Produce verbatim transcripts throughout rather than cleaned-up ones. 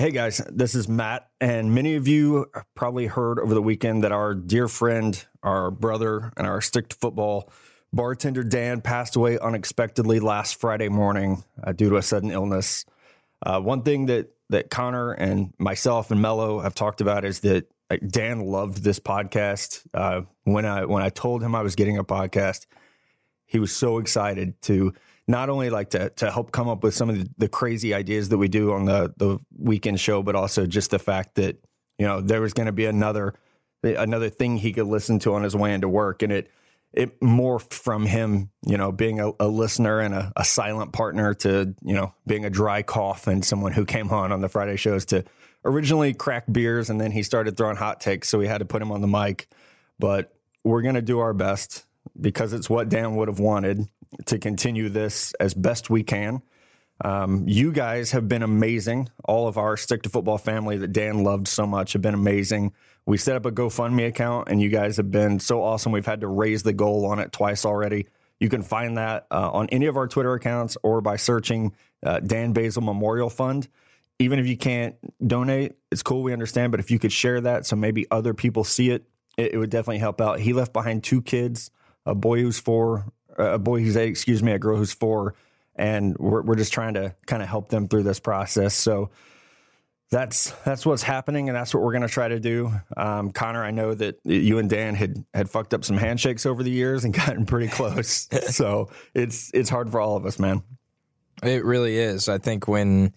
Hey guys, this is Matt, and many of you probably heard over the weekend that our dear friend, our brother, and our stick to football bartender Dan passed away unexpectedly last Friday morning uh, due to a sudden illness. Uh, one thing that that Connor and myself and Mello have talked about is that like, Dan loved this podcast. Uh, when I when I told him I was getting a podcast, he was so excited to. Not only like to to help come up with some of the crazy ideas that we do on the, the weekend show, but also just the fact that, you know, there was going to be another another thing he could listen to on his way into work. And it it morphed from him, you know, being a, a listener and a, a silent partner to, you know, being a dry cough and someone who came on on the Friday shows to originally crack beers. And then he started throwing hot takes. So we had to put him on the mic. But we're going to do our best because it's what Dan would have wanted. To continue this as best we can. Um, you guys have been amazing. All of our stick to football family that Dan loved so much have been amazing. We set up a GoFundMe account and you guys have been so awesome. We've had to raise the goal on it twice already. You can find that uh, on any of our Twitter accounts or by searching uh, Dan Basil Memorial Fund. Even if you can't donate, it's cool. We understand, but if you could share that so maybe other people see it, it, it would definitely help out. He left behind two kids, a boy who's four, a boy who's eight, excuse me, a girl who's four, and we're we're just trying to kind of help them through this process. So that's that's what's happening, and that's what we're going to try to do. Um, Connor, I know that you and Dan had had fucked up some handshakes over the years and gotten pretty close. So it's it's hard for all of us, man. It really is. I think when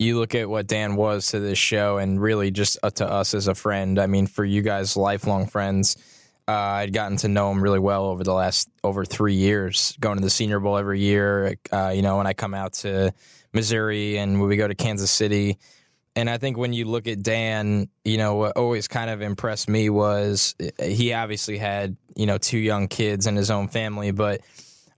you look at what Dan was to this show and really just to us as a friend, I mean, for you guys, lifelong friends, Uh, I'd gotten to know him really well over the last over three years, going to the Senior Bowl every year. Uh, you know, when I come out to Missouri and when we go to Kansas City. And I think when you look at Dan, you know, what always kind of impressed me was he obviously had, you know, two young kids in his own family. But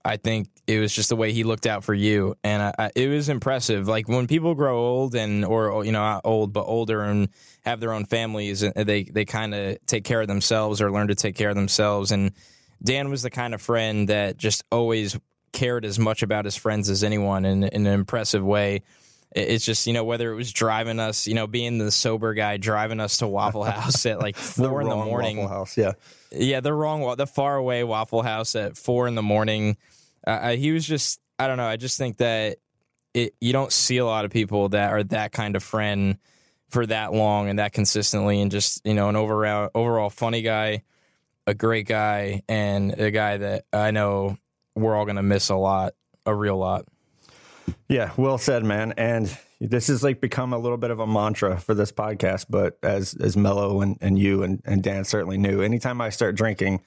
I think it was just the way he looked out for you. And I, I, it was impressive. Like when people grow old and or, you know, not old, but older and have their own families, and they, they kind of take care of themselves or learn to take care of themselves. And Dan was the kind of friend that just always cared as much about his friends as anyone in, in an impressive way. It's just, you know, whether it was driving us, you know, being the sober guy driving us to Waffle House at like four the in the morning. Waffle House, yeah. Yeah, the wrong, the far away Waffle House at four in the morning. Uh, he was just, I don't know. I just think that it, you don't see a lot of people that are that kind of friend for that long and that consistently, and just, you know, an overall, overall funny guy, a great guy, and a guy that I know we're all going to miss a lot, a real lot. Yeah, well said, man. And this has like become a little bit of a mantra for this podcast, but as as Mello and, and you and, and Dan certainly knew, anytime I start drinking,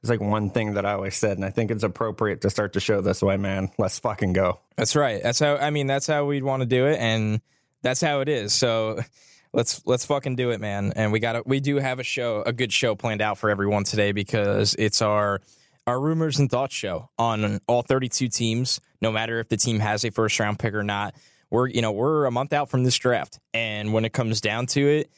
it's like one thing that I always said, and I think it's appropriate to start the show this way, man. Let's fucking go. That's right. That's how, I mean, that's how we'd want to do it, and that's how it is. So let's let's fucking do it, man. And we got we do have a show, a good show planned out for everyone today, because it's our Our rumors and thoughts show on all thirty-two teams, no matter if the team has a first round pick or not. We're, you know, we're a month out from this draft. And when it comes down to it,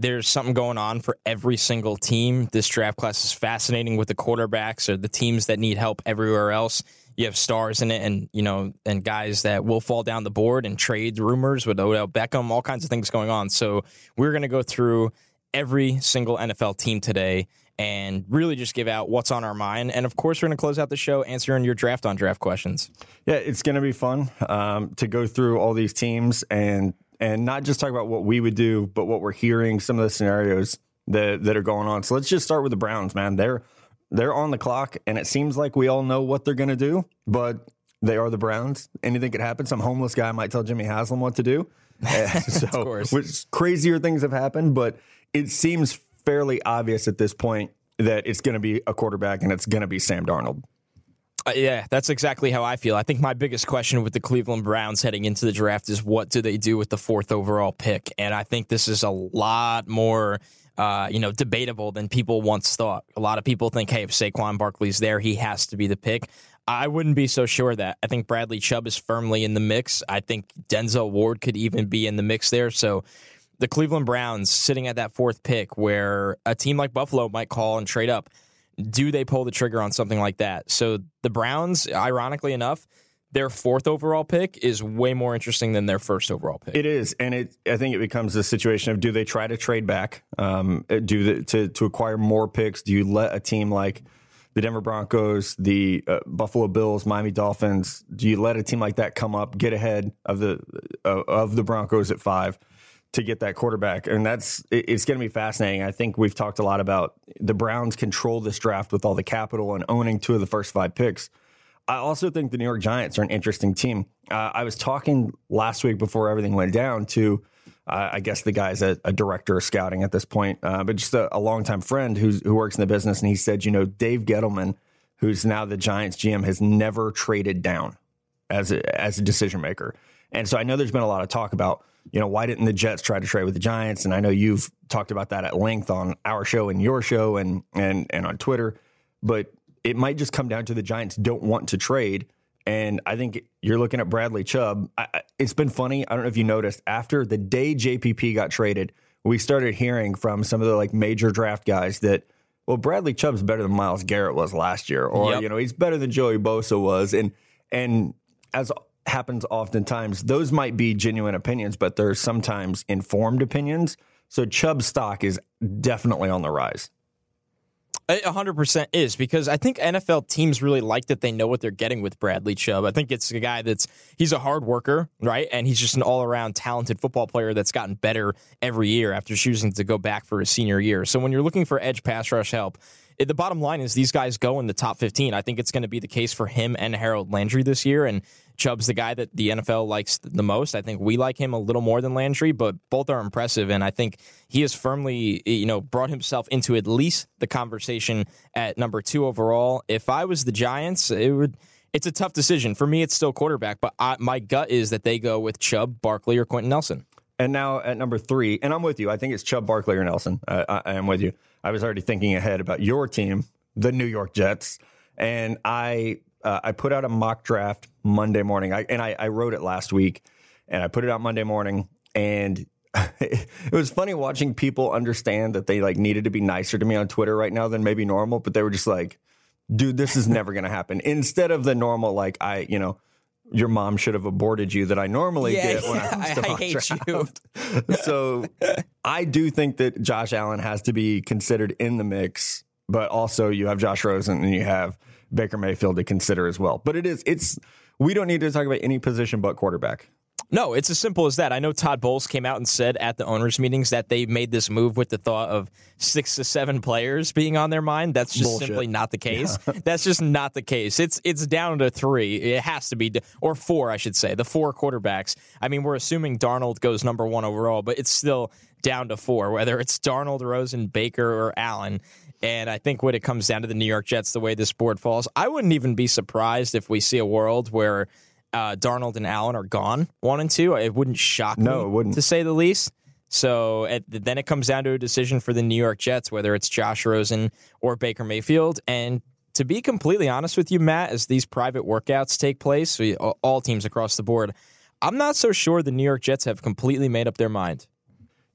there's something going on for every single team. This draft class is fascinating with the quarterbacks or the teams that need help everywhere else. You have stars in it and, you know, and guys that will fall down the board and trade rumors with Odell Beckham, all kinds of things going on. So we're going to go through every single N F L team today and really just give out what's on our mind. And, of course, we're going to close out the show answering your draft-on-draft questions. Yeah, it's going to be fun um, to go through all these teams and and not just talk about what we would do, but what we're hearing, some of the scenarios that, that are going on. So let's just start with the Browns, man. They're, they're on the clock, and it seems like we all know what they're going to do, but they are the Browns. Anything could happen. Some homeless guy might tell Jimmy Haslam what to do. So, of course. Which crazier things have happened, but it seems fairly obvious at this point that it's going to be a quarterback and it's going to be Sam Darnold. Uh, yeah, that's exactly how I feel. I think my biggest question with the Cleveland Browns heading into the draft is what do they do with the fourth overall pick? And I think this is a lot more, uh, you know, debatable than people once thought. A lot of people think, hey, if Saquon Barkley's there, he has to be the pick. I wouldn't be so sure of that. I think Bradley Chubb is firmly in the mix. I think Denzel Ward could even be in the mix there. So the Cleveland Browns sitting at that fourth pick where a team like Buffalo might call and trade up. Do they pull the trigger on something like that? So the Browns, ironically enough, their fourth overall pick is way more interesting than their first overall pick. It is, and it I think it becomes a situation of, do they try to trade back, um, do the, to to acquire more picks? Do you let a team like the Denver Broncos, the uh, Buffalo Bills, Miami Dolphins, do you let a team like that come up, get ahead of the uh, of the Broncos at five to get that quarterback? And that's it, it's going to be fascinating. I think we've talked a lot about the Browns control this draft with all the capital and owning two of the first five picks. I also think the New York Giants are an interesting team. Uh, I was talking last week before everything went down to, uh, I guess the guy's a, a director of scouting at this point, uh, but just a, a longtime friend who's, who works in the business. And he said, you know, Dave Gettleman, who's now the Giants G M, has never traded down as a, as a decision maker. And so I know there's been a lot of talk about, you know, why didn't the Jets try to trade with the Giants? And I know you've talked about that at length on our show and your show and and and on Twitter, but it might just come down to the Giants don't want to trade. And I think you're looking at Bradley Chubb. I, it's been funny. I don't know if you noticed, after the day J P P got traded, we started hearing from some of the like major draft guys that, well, Bradley Chubb's better than Myles Garrett was last year, or, yep. you know, he's better than Joey Bosa was. And, and as happens oftentimes, those might be genuine opinions, but they're sometimes informed opinions. So Chubb's stock is definitely on the rise. A hundred percent is, because I think N F L teams really like that they know what they're getting with Bradley Chubb. I think it's a guy that's, he's a hard worker, right? And he's just an all-around talented football player that's gotten better every year after choosing to go back for his senior year. So when you're looking for edge pass rush help, it, the bottom line is these guys go in the top fifteen. I think it's going to be the case for him and Harold Landry this year, and Chubb's the guy that the N F L likes the most. I think we like him a little more than Landry, but both are impressive. And I think he has firmly, you know, brought himself into at least the conversation at number two overall. If I was the Giants, it would, it's a tough decision. For me, it's still quarterback, but I, my gut is that they go with Chubb, Barkley, or Quentin Nelson. And now at number three, and I'm with you. I think it's Chubb, Barkley, or Nelson. I, I, I am with you. I was already thinking ahead about your team, the New York Jets, and I... Uh, I put out a mock draft Monday morning, I, and I, I wrote it last week, and I put it out Monday morning, and it was funny watching people understand that they like needed to be nicer to me on Twitter right now than maybe normal, but they were just like, dude, this is never going to happen. Instead of the normal, like, I, you know, your mom should have aborted you that I normally yeah, get when yeah, I, I, I hate draft. You. So I do think that Josh Allen has to be considered in the mix, but also you have Josh Rosen and you have Baker Mayfield to consider as well. But it is, it's, we don't need to talk about any position but quarterback. No, it's as simple as that. I know Todd Bowles came out and said at the owners' meetings that they made this move with the thought of six to seven players being on their mind. That's just Bullshit. Simply not the case. Yeah. That's just not the case. It's it's down to three. It has to be, or four, I should say, the four quarterbacks. I mean, we're assuming Darnold goes number one overall, but it's still down to four, whether it's Darnold, Rosen, Baker, or Allen. And I think when it comes down to the New York Jets, the way this board falls, I wouldn't even be surprised if we see a world where uh, Darnold and Allen are gone, one and two. It wouldn't shock no, me, it wouldn't. To say the least. So at, then it comes down to a decision for the New York Jets, whether it's Josh Rosen or Baker Mayfield. And to be completely honest with you, Matt, as these private workouts take place, all teams across the board, I'm not so sure the New York Jets have completely made up their mind.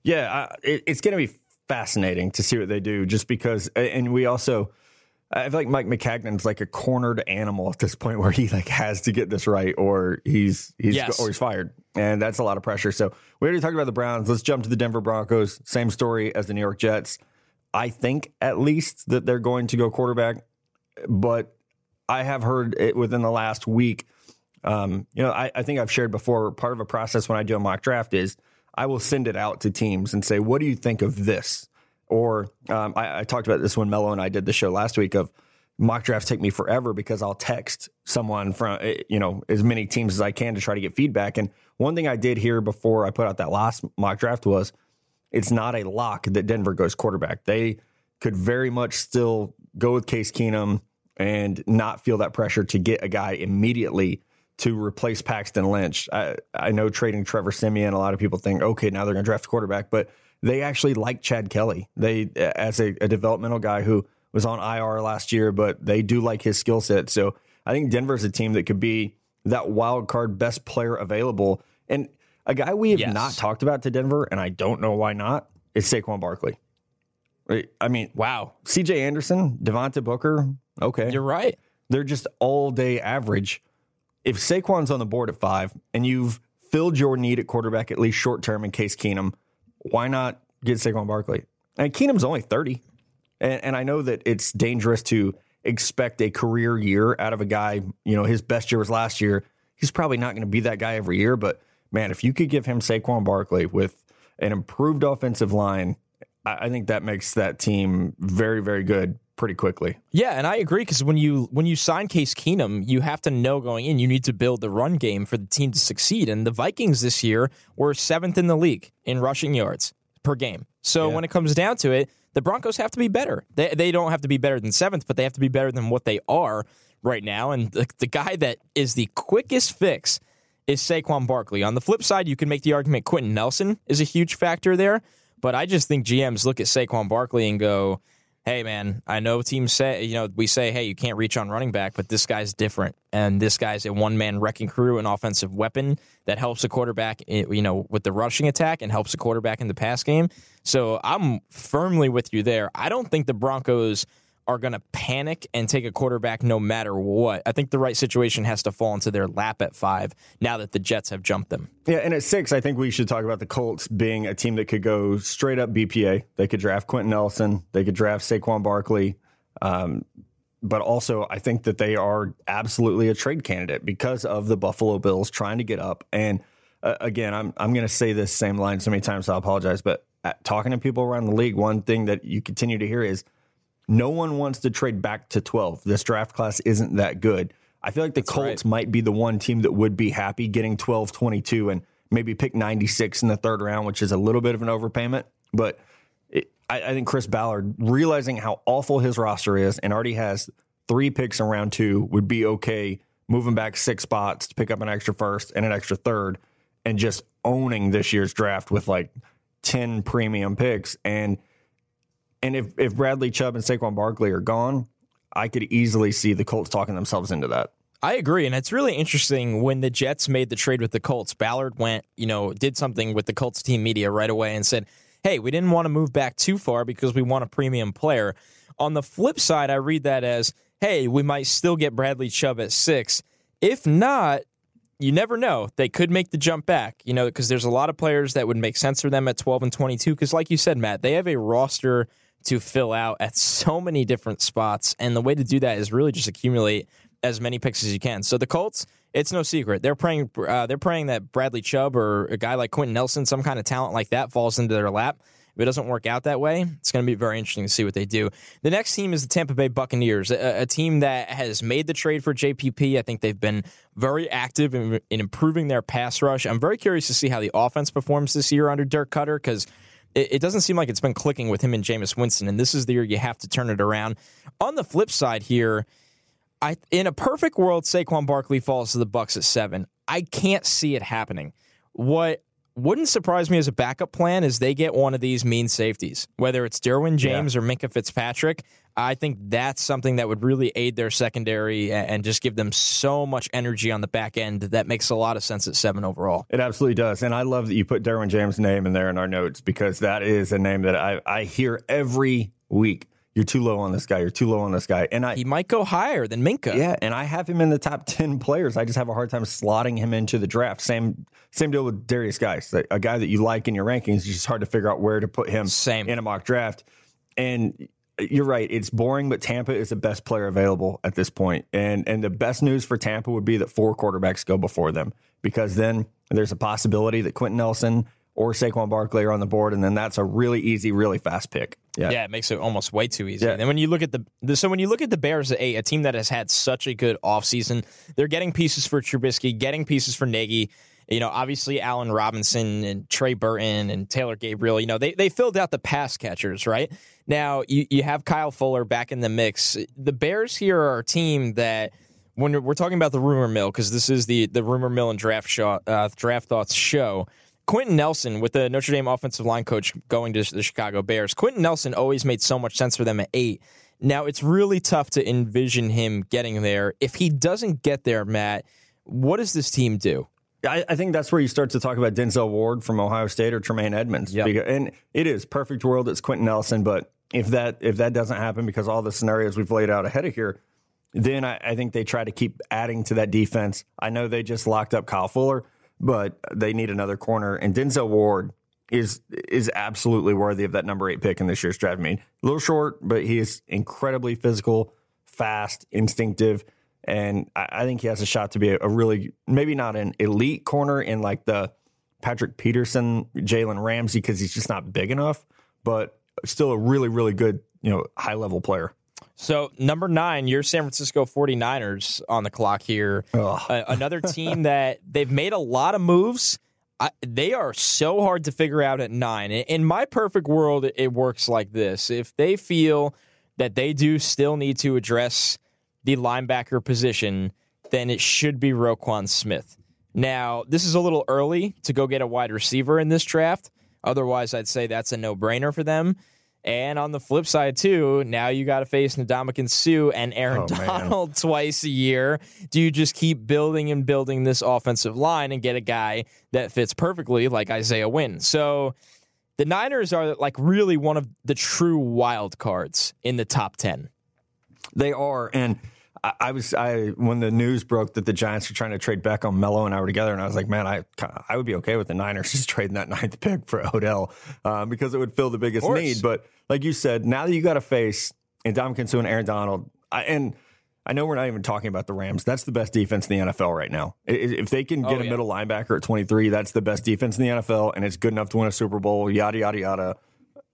Yeah, uh, it, it's going to be fascinating to see what they do, just because, and we also, I feel like Mike McCagnon's like a cornered animal at this point where he like has to get this right or he's he's yes. or he's fired, and that's a lot of pressure. So we already talked about the Browns. Let's jump to the Denver Broncos. Same story as the New York Jets. I think at least that they're going to go quarterback, but I have heard it within the last week. Um, you know, I, I think I've shared before. Part of a process when I do a mock draft is, I will send it out to teams and say, what do you think of this? Or um, I, I talked about this when Mello and I did the show last week of mock drafts take me forever because I'll text someone from, you know, as many teams as I can to try to get feedback. And one thing I did here before I put out that last mock draft was, it's not a lock that Denver goes quarterback. They could very much still go with Case Keenum and not feel that pressure to get a guy immediately to replace Paxton Lynch. I, I know trading Trevor Siemian, a lot of people think, okay, now they're going to draft a quarterback, but they actually like Chad Kelly. They, as a, a developmental guy who was on I R last year, but they do like his skill set. So I think Denver's a team that could be that wild card best player available. And a guy we have yes. not talked about to Denver, and I don't know why not, is Saquon Barkley. I mean, wow. C J Anderson, Devonta Booker, okay. You're right. They're just all-day average. if Saquon's on the board at five and you've filled your need at quarterback, at least short term in Case Keenum, why not get Saquon Barkley? And Keenum's only thirty. And, and I know that it's dangerous to expect a career year out of a guy. You know, his best year was last year. He's probably not going to be that guy every year. But, man, if you could give him Saquon Barkley with an improved offensive line, I, I think that makes that team very, very good pretty quickly. Yeah, and I agree, because when you when you sign Case Keenum, you have to know going in you need to build the run game for the team to succeed. And the Vikings this year were seventh in the league in rushing yards per game. So yeah. when it comes down to it, the Broncos have to be better. They they don't have to be better than seventh, but they have to be better than what they are right now. And the, the guy that is the quickest fix is Saquon Barkley. On the flip side, you can make the argument Quentin Nelson is a huge factor there, but I just think G Ms look at Saquon Barkley and go, hey, man, I know teams say, you know, we say, hey, you can't reach on running back, but this guy's different. And this guy's a one-man wrecking crew, an offensive weapon that helps a quarterback, you know, with the rushing attack and helps a quarterback in the pass game. So I'm firmly with you there. I don't think the Broncos are going to panic and take a quarterback no matter what. I think the right situation has to fall into their lap at five now that the Jets have jumped them. Yeah, and at six, I think we should talk about the Colts being a team that could go straight up B P A. They could draft Quentin Nelson. They could draft Saquon Barkley. Um, but also, I think that they are absolutely a trade candidate because of the Buffalo Bills trying to get up. And uh, again, I'm, I'm going to say this same line so many times, so I apologize. But at, talking to people around the league, one thing that you continue to hear is, no one wants to trade back to twelve. This draft class isn't that good. I feel like the That's Colts right. might be the one team that would be happy getting twelve, twenty-two, and maybe pick ninety-six in the third round, which is a little bit of an overpayment. But it, I, I think Chris Ballard, realizing how awful his roster is and already has three picks in round two, would be okay moving back six spots to pick up an extra first and an extra third and just owning this year's draft with like ten premium picks. And And if, if Bradley Chubb and Saquon Barkley are gone, I could easily see the Colts talking themselves into that. I agree, and it's really interesting when the Jets made the trade with the Colts. Ballard went, you know, did something with the Colts team media right away and said, hey, we didn't want to move back too far because we want a premium player. On the flip side, I read that as, hey, we might still get Bradley Chubb at six. If not, you never know. They could make the jump back, you know, because there's a lot of players that would make sense for them at twelve and twenty-two because, like you said, Matt, they have a roster to fill out at so many different spots. And the way to do that is really just accumulate as many picks as you can. So the Colts, it's no secret. They're praying uh, they're praying that Bradley Chubb or a guy like Quentin Nelson, some kind of talent like that, falls into their lap. If it doesn't work out that way, it's going to be very interesting to see what they do. The next team is the Tampa Bay Buccaneers, a, a team that has made the trade for J P P. I think they've been very active in, in improving their pass rush. I'm very curious to see how the offense performs this year under Dirk Cutter, because it doesn't seem like it's been clicking with him and Jameis Winston, and this is the year you have to turn it around. On the flip side here, I in a perfect world, Saquon Barkley falls to the Bucs at seven. I can't see it happening. What wouldn't surprise me as a backup plan is they get one of these mean safeties, whether it's Derwin James yeah. or Minka Fitzpatrick. I think that's something that would really aid their secondary and just give them so much energy on the back end. That makes a lot of sense at seven overall. It absolutely does. And I love that you put Derwin James' name in there in our notes, because that is a name that I, I hear every week. You're too low on this guy. You're too low on this guy. And I, he might go higher than Minka. Yeah, and I have him in the top ten players. I just have a hard time slotting him into the draft. Same same deal with Darius Guice, a guy that you like in your rankings. It's just hard to figure out where to put him same. in a mock draft. And you're right. It's boring, but Tampa is the best player available at this point. And and the best news for Tampa would be that four quarterbacks go before them, because then there's a possibility that Quentin Nelson or Saquon Barkley are on the board, and then that's a really easy, really fast pick. Yeah, yeah it makes it almost way too easy. Yeah. And when you look at the, the so when you look at the Bears at eight, a team that has had such a good offseason, they're getting pieces for Trubisky, getting pieces for Nagy. You know, obviously Allen Robinson and Trey Burton and Taylor Gabriel, you know, they, they filled out the pass catchers, right? Now, you, you have Kyle Fuller back in the mix. The Bears here are a team that, when we're talking about the rumor mill, because this is the, the rumor mill and draft, show, uh, draft thoughts show, Quentin Nelson, with the Notre Dame offensive line coach going to the Chicago Bears, Quentin Nelson always made so much sense for them at eight. Now, it's really tough to envision him getting there. If he doesn't get there, Matt, what does this team do? I, I think that's where you start to talk about Denzel Ward from Ohio State or Tremaine Edmonds. Yep. Because, and it is perfect world. It's Quentin Nelson. But if that if that doesn't happen, because all the scenarios we've laid out ahead of here, Then I, I think they try to keep adding to that defense. I know they just locked up Kyle Fuller, but they need another corner. And Denzel Ward is is absolutely worthy of that number eight pick in this year's draft. I mean, a little short, but he is incredibly physical, fast, instinctive. And I, I think he has a shot to be a, a really, maybe not an elite corner in like the Patrick Peterson, Jalen Ramsey, because he's just not big enough, but still a really, really good, you know, high-level player. So, number nine, your San Francisco forty-niners on the clock here. Uh, another team that they've made a lot of moves. I, they are so hard to figure out at nine. In my perfect world, it works like this. If they feel that they do still need to address the linebacker position, then it should be Roquan Smith. Now, this is a little early to go get a wide receiver in this draft. Otherwise, I'd say that's a no-brainer for them. And on the flip side, too, now you got to face Ndamukong Suh and Aaron oh, Donald man. twice a year. Do you just keep building and building this offensive line and get a guy that fits perfectly like Isaiah Wynn? So the Niners are like really one of the true wild cards in the top ten. They are. And I, I was I when the news broke that the Giants were trying to trade Beckham, Mello and I were together, and I was like, man, I I would be okay with the Niners just trading that ninth pick for Odell uh, because it would fill the biggest need. But like you said, now that you got to face Ndamukong Suh and Aaron Donald, I, and I know we're not even talking about the Rams. That's the best defense in the N F L right now. If they can get oh, yeah. a middle linebacker at twenty-three, that's the best defense in the N F L, and it's good enough to win a Super Bowl, yada, yada, yada.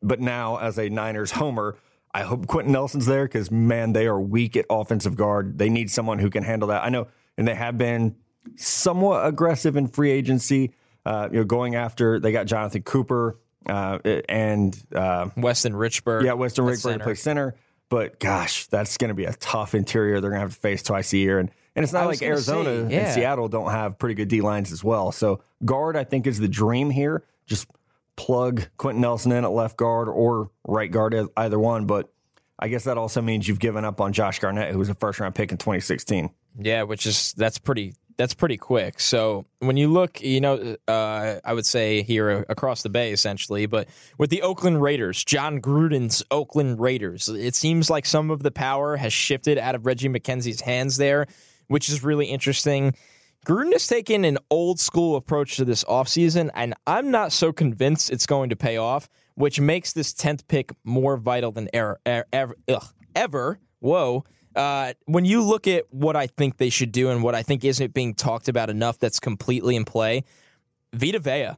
But now, as a Niners homer, I hope Quentin Nelson's there because, man, they are weak at offensive guard. They need someone who can handle that. I know, and they have been somewhat aggressive in free agency, uh, you know, going after. They got Jonathan Cooper uh, and uh, Weston Richburg. Yeah, Weston Richburg to play center. But, gosh, that's going to be a tough interior they're going to have to face twice a year. And, and it's not like Arizona say, yeah. and Seattle don't have pretty good D-lines as well. So guard, I think, is the dream here. Just plug Quentin Nelson in at left guard or right guard, either one. But I guess that also means you've given up on Josh Garnett, who was a first round pick in twenty sixteen. Yeah, which is that's pretty that's pretty quick. So when you look, you know, uh, I would say here across the bay, essentially, but with the Oakland Raiders, John Gruden's Oakland Raiders, it seems like some of the power has shifted out of Reggie McKenzie's hands there, which is really interesting. Gruden has taken an old-school approach to this offseason, and I'm not so convinced it's going to pay off, which makes this tenth pick more vital than ever. ever, ugh, ever whoa. Uh, when you look at what I think they should do and what I think isn't being talked about enough that's completely in play, Vita Vea.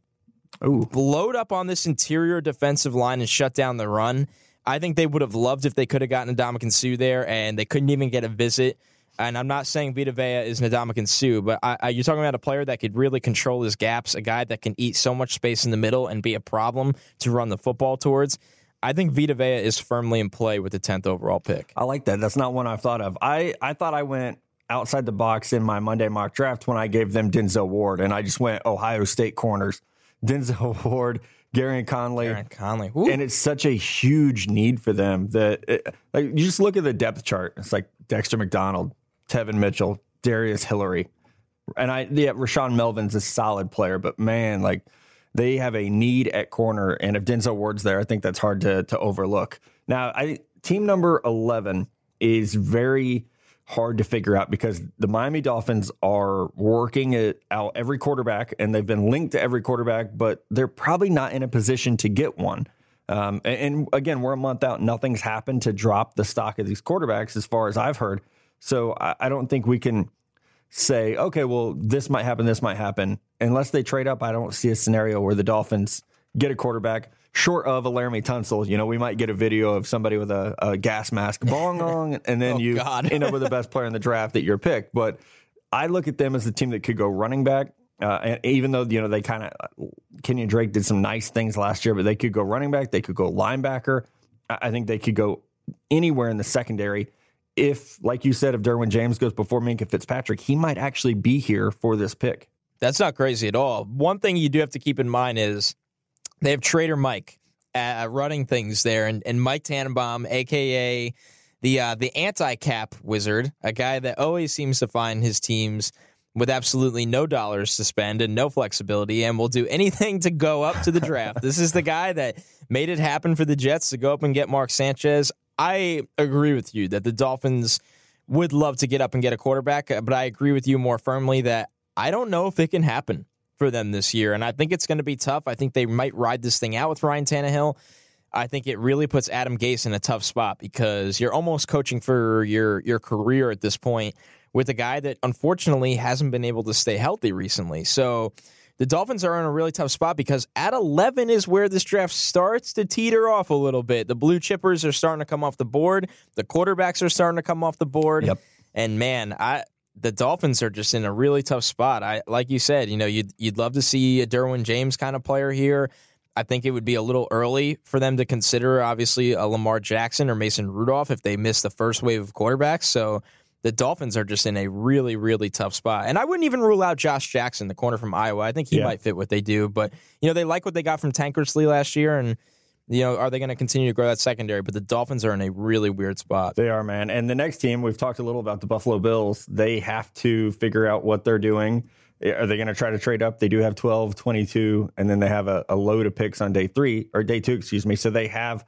Ooh. Blowed up on this interior defensive line and shut down the run. I think they would have loved if they could have gotten Ndamukong Suh there, and they couldn't even get a visit. And I'm not saying Vita Vea is Ndamukong Suh, but I, I, you're talking about a player that could really control his gaps, a guy that can eat so much space in the middle and be a problem to run the football towards. I think Vita Vea is firmly in play with the tenth overall pick. I like that. That's not one I've thought of. I, I thought I went outside the box in my Monday mock draft when I gave them Denzel Ward, and I just went Ohio State corners. Denzel Ward, Garyon Conley. Garyon Conley. Ooh. And it's such a huge need for them that it, like, you just look at the depth chart. It's like Dexter McDonald, Tevin Mitchell, Darius Hillary, and I yeah, Rashawn Melvin's a solid player, but man, like they have a need at corner, and if Denzel Ward's there, I think that's hard to to overlook. Now, I team number eleven is very hard to figure out because the Miami Dolphins are working it out every quarterback, and they've been linked to every quarterback, but they're probably not in a position to get one. Um, and, and again, we're a month out; nothing's happened to drop the stock of these quarterbacks, as far as I've heard. So I, I don't think we can say, okay, well, this might happen, this might happen. Unless they trade up, I don't see a scenario where the Dolphins get a quarterback short of a Laramie Tunsil. You know, we might get a video of somebody with a, a gas mask, bong, bong, and then oh, you God. end up with the best player in the draft that you're picked. But I look at them as the team that could go running back. Uh, and even though, you know, they kind of, Kenyon Drake did some nice things last year, but they could go running back. They could go linebacker. I, I think they could go anywhere in the secondary. If, like you said, if Derwin James goes before Minka Fitzpatrick, he might actually be here for this pick. That's not crazy at all. One thing you do have to keep in mind is they have Trader Mike uh, running things there, and, and Mike Tannenbaum, a k a the uh, the anti-cap wizard, a guy that always seems to find his teams with absolutely no dollars to spend and no flexibility and will do anything to go up to the draft. This is the guy that made it happen for the Jets to go up and get Mark Sanchez. I agree with you that the Dolphins would love to get up and get a quarterback, but I agree with you more firmly that I don't know if it can happen for them this year, and I think it's going to be tough. I think they might ride this thing out with Ryan Tannehill. I think it really puts Adam Gase in a tough spot because you're almost coaching for your your career at this point with a guy that unfortunately hasn't been able to stay healthy recently. So the Dolphins are in a really tough spot because at eleven is where this draft starts to teeter off a little bit. The blue chippers are starting to come off the board. The quarterbacks are starting to come off the board. Yep. And man, I the Dolphins are just in a really tough spot. I like you said, you know, you'd you'd love to see a Derwin James kind of player here. I think it would be a little early for them to consider, obviously, a Lamar Jackson or Mason Rudolph if they miss the first wave of quarterbacks. So the Dolphins are just in a really, really tough spot. And I wouldn't even rule out Josh Jackson, the corner from Iowa. I think he yeah. might fit what they do. But, you know, they like what they got from Tankersley last year. And, you know, are they going to continue to grow that secondary? But the Dolphins are in a really weird spot. They are, man. And the next team, we've talked a little about the Buffalo Bills. They have to figure out what they're doing. Are they going to try to trade up? They do have twelve, twenty-two, and then they have a, a load of picks on day three or day two, excuse me. So they have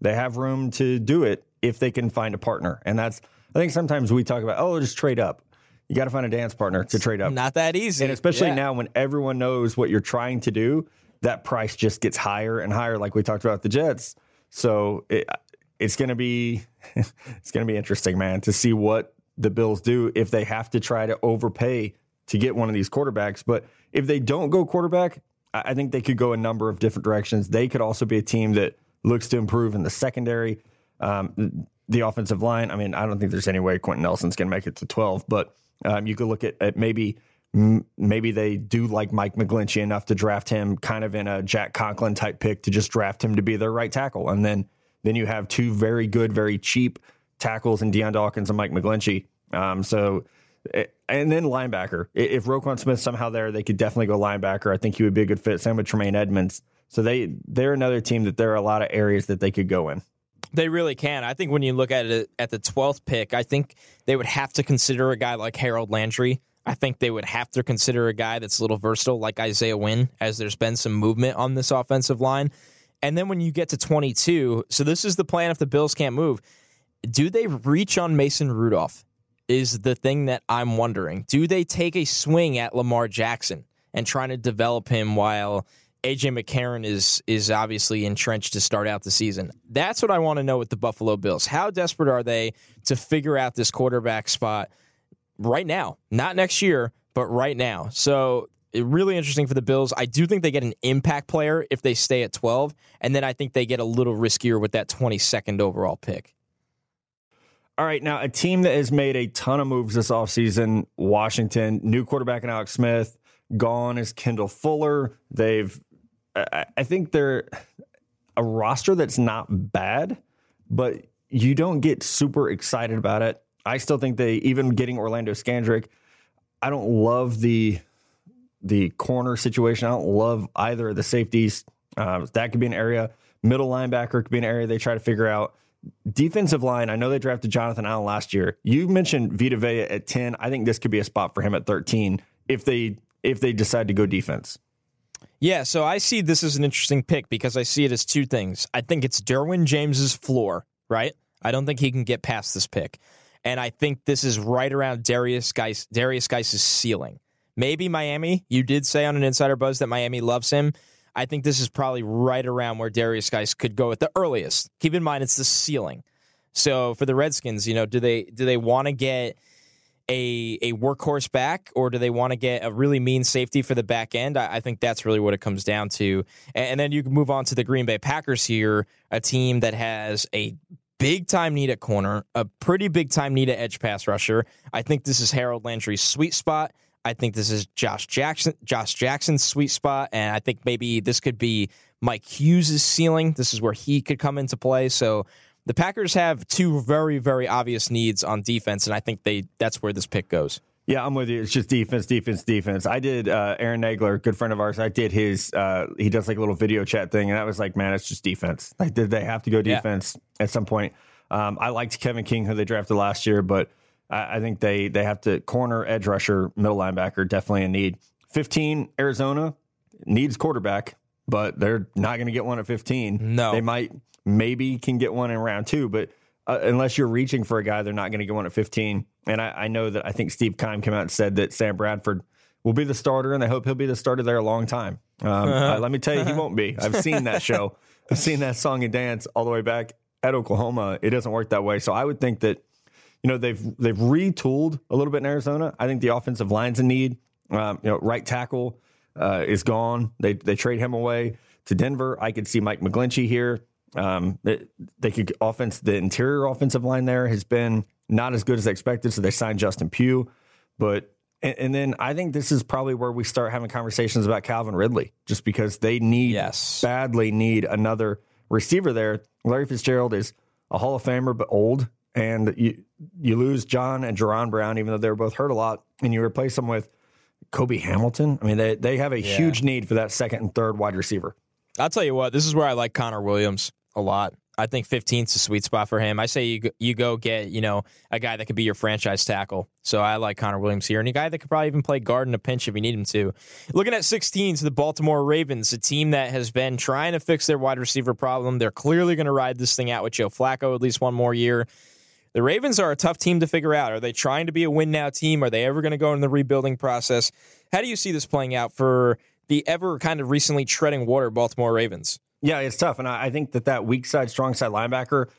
they have room to do it if they can find a partner. And that's, I think sometimes we talk about, oh, just trade up. You got to find a dance partner to trade up. Not that easy. And especially yeah. now when everyone knows what you're trying to do, that price just gets higher and higher, like we talked about the Jets. So it, it's going to be it's going to be interesting, man, to see what the Bills do if they have to try to overpay to get one of these quarterbacks. But if they don't go quarterback, I think they could go a number of different directions. They could also be a team that looks to improve in the secondary, um, the offensive line. I mean, I don't think there's any way Quentin Nelson's going to make it to twelve, but um, you could look at, at maybe m- maybe they do like Mike McGlinchey enough to draft him kind of in a Jack Conklin type pick to just draft him to be their right tackle. And then, then you have two very good, very cheap tackles in Deion Dawkins and Mike McGlinchey. Um, so And then linebacker. If Roquan Smith's somehow there, they could definitely go linebacker. I think he would be a good fit. Same with Tremaine Edmonds. So they, they're another team that there are a lot of areas that they could go in. They really can. I think when you look at it at the twelfth pick, I think they would have to consider a guy like Harold Landry. I think they would have to consider a guy that's a little versatile like Isaiah Wynn, as there's been some movement on this offensive line. And then when you get to twenty-two, so this is the plan if the Bills can't move. Do they reach on Mason Rudolph? Is the thing that I'm wondering. Do they take a swing at Lamar Jackson and trying to develop him while A J McCarron is is obviously entrenched to start out the season? That's what I want to know with the Buffalo Bills. How desperate are they to figure out this quarterback spot right now? Not next year, but right now. So really interesting for the Bills. I do think they get an impact player if they stay at twelve, and then I think they get a little riskier with that twenty-second overall pick. All right, now a team that has made a ton of moves this offseason, Washington, new quarterback in Alex Smith, gone is Kendall Fuller. They've, I, I think they're a roster that's not bad, but you don't get super excited about it. I still think they, even getting Orlando Scandrick, I don't love the the corner situation. I don't love either of the safeties. Uh, that could be an area. Middle linebacker could be an area they try to figure out. Defensive line, I know they drafted Jonathan Allen last year. You mentioned Vita Vea at ten. I think this could be a spot for him at thirteen if they if they decide to go defense. Yeah, so I see this as an interesting pick because I see it as two things. I think it's Derwin James's floor, right? I don't think he can get past this pick. And I think this is right around Darius Guice, Darius Guice's ceiling. Maybe Miami. You did say on an Insider Buzz that Miami loves him. I think this is probably right around where Darius Guice could go at the earliest. Keep in mind, it's the ceiling. So for the Redskins, you know, do they do they want to get a a workhorse back, or do they want to get a really mean safety for the back end? I, I think that's really what it comes down to. And, and then you can move on to the Green Bay Packers here, a team that has a big-time need at corner, a pretty big-time need at edge pass rusher. I think this is Harold Landry's sweet spot. I think this is Josh Jackson, Josh Jackson's sweet spot, and I think maybe this could be Mike Hughes' ceiling. This is where he could come into play. So the Packers have two very, very obvious needs on defense, and I think they that's where this pick goes. Yeah, I'm with you. It's just defense, defense, defense. I did uh, Aaron Nagler, good friend of ours. I did his. Uh, he does like a little video chat thing, and I was like, man, it's just defense. Like, did they have to go defense yeah. at some point? Um, I liked Kevin King, who they drafted last year, but. I think they they have to corner, edge rusher, middle linebacker, definitely a need. fifteen, Arizona needs quarterback, but they're not going to get one at fifteen. No. They might maybe can get one in round two, but uh, unless you're reaching for a guy, they're not going to go on at fifteen. And I, I know that I think Steve Keim came out and said that Sam Bradford will be the starter, and they hope he'll be the starter there a long time. Um, uh-huh. uh, let me tell you, he won't be. I've seen that show. I've seen that song and dance all the way back at Oklahoma. It doesn't work that way. So I would think that, you know, they've they've retooled a little bit in Arizona. I think the offensive line's in need. Um, you know, right tackle uh, is gone. They they trade him away to Denver. I could see Mike McGlinchey here. Um, they, they could offense the interior offensive line there has been not as good as expected. So they signed Justin Pugh, but and, and then I think this is probably where we start having conversations about Calvin Ridley, just because they need yes. badly need another receiver there. Larry Fitzgerald is a Hall of Famer, but old, and you you lose John and Jerron Brown, even though they were both hurt a lot, and you replace them with Kobe Hamilton. I mean, they they have a yeah. huge need for that second and third wide receiver. I'll tell you what, this is where I like Connor Williams a lot. I think fifteen's a sweet spot for him. I say you you go get, you know, a guy that could be your franchise tackle. So I like Connor Williams here, and a guy that could probably even play guard in a pinch if you need him to. Looking at sixteen to the Baltimore Ravens, a team that has been trying to fix their wide receiver problem. They're clearly going to ride this thing out with Joe Flacco at least one more year. The Ravens are a tough team to figure out. Are they trying to be a win-now team? Are they ever going to go in the rebuilding process? How do you see this playing out for the ever kind of recently treading water Baltimore Ravens? Yeah, it's tough. And I think that that weak side, strong side linebacker,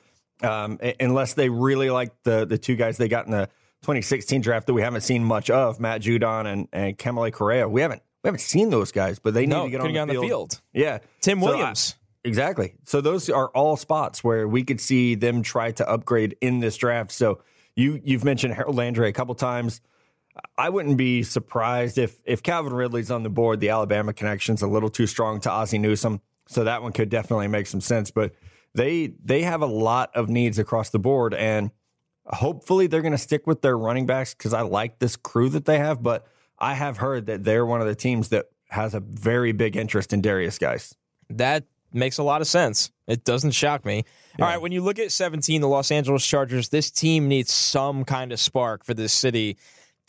um, unless they really like the the two guys they got in the twenty sixteen draft that we haven't seen much of, Matt Judon and, and Kamele Correa. We haven't we haven't seen those guys, but they need no, to get on the, on the field. field. Yeah. Tim Williams. So I, exactly. So those are all spots where we could see them try to upgrade in this draft. So you, you've mentioned Harold Landry a couple times. I wouldn't be surprised if if Calvin Ridley's on the board. The Alabama connection's a little too strong to Ozzie Newsome, so that one could definitely make some sense. But they they have a lot of needs across the board, and hopefully they're going to stick with their running backs because I like this crew that they have. But I have heard that they're one of the teams that has a very big interest in Darius Guice. That makes a lot of sense. It doesn't shock me. Yeah. All right, when you look at seventeen, the Los Angeles Chargers, this team needs some kind of spark for this city.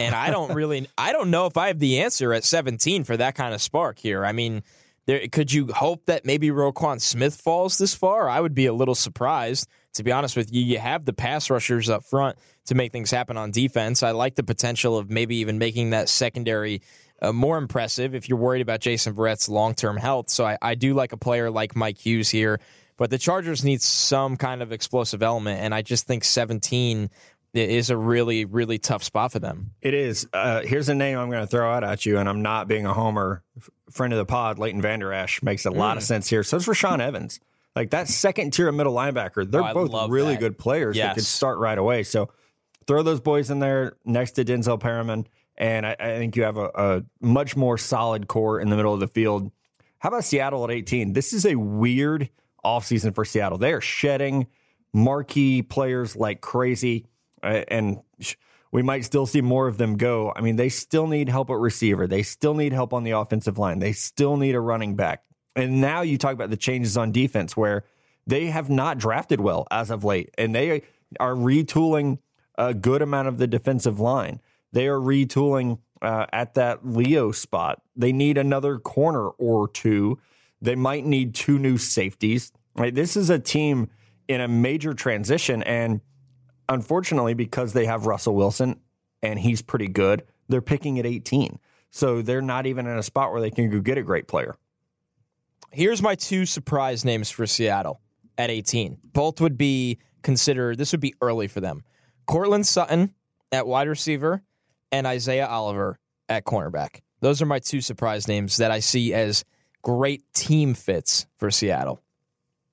And I don't really, I don't know if I have the answer at seventeen for that kind of spark here. I mean, there, could you hope that maybe Roquan Smith falls this far? I would be a little surprised, to be honest with you. You have the pass rushers up front to make things happen on defense. I like the potential of maybe even making that secondary uh, more impressive if you're worried about Jason Verrett's long-term health. So I, I do like a player like Mike Hughes here, but the Chargers need some kind of explosive element. And I just think seventeen it is a really, really tough spot for them. It is. Uh, here's a name I'm going to throw out at you, and I'm not being a homer. Friend of the pod, Leighton Vander Esch, makes a mm. lot of sense here. So it's Rashaan Evans. Like that second tier of middle linebacker, they're oh, both really that. good players yes. that could start right away. So throw those boys in there next to Denzel Perriman, and I, I think you have a, a much more solid core in the middle of the field. How about Seattle at eighteen? This is a weird offseason for Seattle. They are shedding marquee players like crazy. And we might still see more of them go. I mean, they still need help at receiver. They still need help on the offensive line. They still need a running back. And now you talk about the changes on defense where they have not drafted well as of late. And they are retooling a good amount of the defensive line. They are retooling uh, at that Leo spot. They need another corner or two. They might need two new safeties. Right? This is a team in a major transition, and unfortunately, because they have Russell Wilson and he's pretty good, they're picking at eighteen. So they're not even in a spot where they can go get a great player. Here's my two surprise names for Seattle at eighteen. Both would be considered, this would be early for them. Courtland Sutton at wide receiver and Isaiah Oliver at cornerback. Those are my two surprise names that I see as great team fits for Seattle.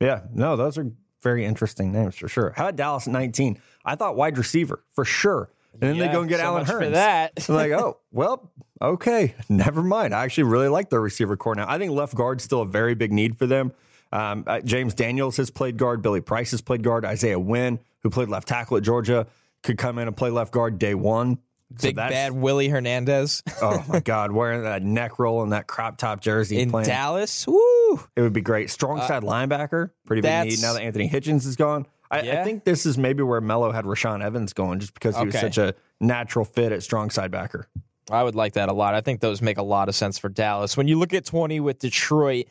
Yeah, no, those are very interesting names for sure. How about Dallas at nineteen? I thought wide receiver for sure. And then yeah, they go and get so Allen Hurns. For that. So like, oh, well, okay, never mind. I actually really like their receiver core now. I think left guard's still a very big need for them. Um, uh, James Daniels has played guard. Billy Price has played guard. Isaiah Wynn, who played left tackle at Georgia, could come in and play left guard day one. So big bad Willie Hernandez. Oh, my God. Wearing that neck roll and that crop top jersey. In playing. Dallas. Woo. It would be great. Strong side uh, linebacker. Pretty big need now that Anthony Hitchens is gone. I, yeah. I think this is maybe where Mello had Rashaan Evans going just because he okay. was such a natural fit at strong side backer. I would like that a lot. I think those make a lot of sense for Dallas. When you look at twenty with Detroit,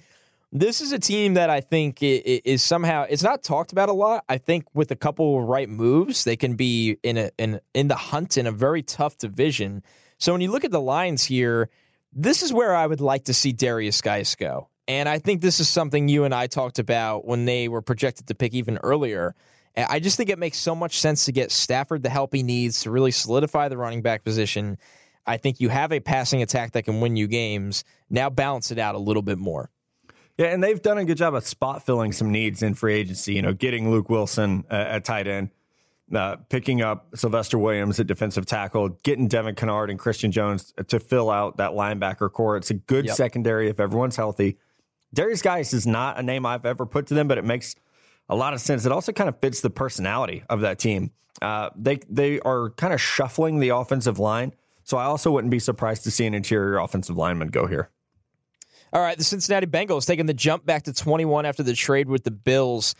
This is a team that I think is somehow, it's not talked about a lot. I think with a couple of right moves, they can be in a in in the hunt in a very tough division. So when you look at the lines here, this is where I would like to see Darius Guice go. And I think this is something you and I talked about when they were projected to pick even earlier. I just think it makes so much sense to get Stafford the help he needs to really solidify the running back position. I think you have a passing attack that can win you games. Now balance it out a little bit more. Yeah, and they've done a good job of spot filling some needs in free agency, you know, getting Luke Wilson uh, at tight end, uh, picking up Sylvester Williams at defensive tackle, getting Devin Kennard and Christian Jones to fill out that linebacker core. It's a good yep. secondary if everyone's healthy. Darius Guice is not a name I've ever put to them, but it makes a lot of sense. It also kind of fits the personality of that team. Uh, they, they are kind of shuffling the offensive line, so I also wouldn't be surprised to see an interior offensive lineman go here. All right, the Cincinnati Bengals taking the jump back to twenty-one after the trade with the Bills.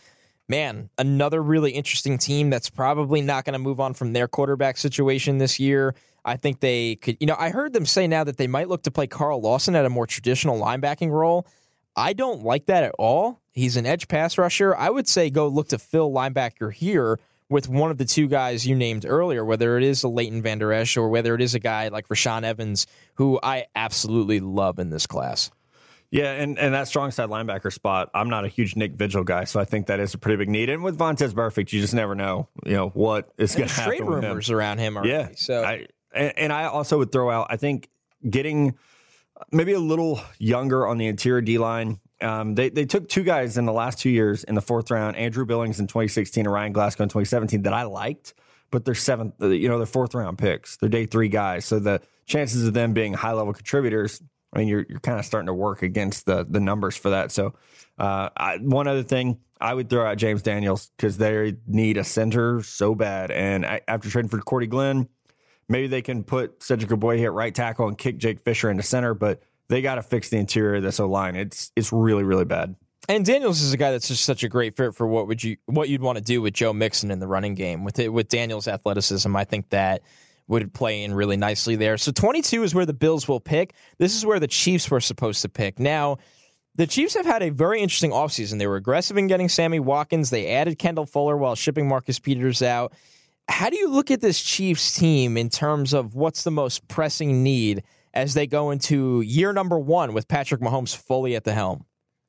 Man, another really interesting team that's probably not going to move on from their quarterback situation this year. I think they could, you know, I heard them say now that they might look to play Carl Lawson at a more traditional linebacking role. I don't like that at all. He's an edge pass rusher. I would say go look to fill linebacker here with one of the two guys you named earlier, whether it is a Leighton Van Der Esch or whether it is a guy like Rashaan Evans, who I absolutely love in this class. Yeah, and, and that strong side linebacker spot, I'm not a huge Nick Vigil guy, so I think that is a pretty big need. And with Vontaze Burfict, you just never know, you know, what is going to happen. Trade rumors him. around him already. Yeah, so. I, and, and I also would throw out, I think, getting maybe a little younger on the interior D-line. Um, they, they took two guys in the last two years in the fourth round, Andrew Billings in twenty sixteen and Ryan Glasgow in twenty seventeen that I liked, but they're seventh, you know, they're fourth round picks. They're day three guys, so the chances of them being high-level contributors, I mean, you're you're kind of starting to work against the the numbers for that. So uh, I, one other thing, I would throw out James Daniels because they need a center so bad. And I, after trading for Cordy Glenn, maybe they can put Cedric Ogbuehi at right tackle and kick Jake Fisher into center, but they got to fix the interior of this O-line. It's it's really, really bad. And Daniels is a guy that's just such a great fit for what would you what you'd want to do with Joe Mixon in the running game. With it, with Daniels' athleticism, I think that would play in really nicely there. So twenty-two is where the Bills will pick. This is where the Chiefs were supposed to pick. Now, the Chiefs have had a very interesting offseason. They were aggressive in getting Sammy Watkins. They added Kendall Fuller while shipping Marcus Peters out. How do you look at this Chiefs team in terms of what's the most pressing need as they go into year number one with Patrick Mahomes fully at the helm?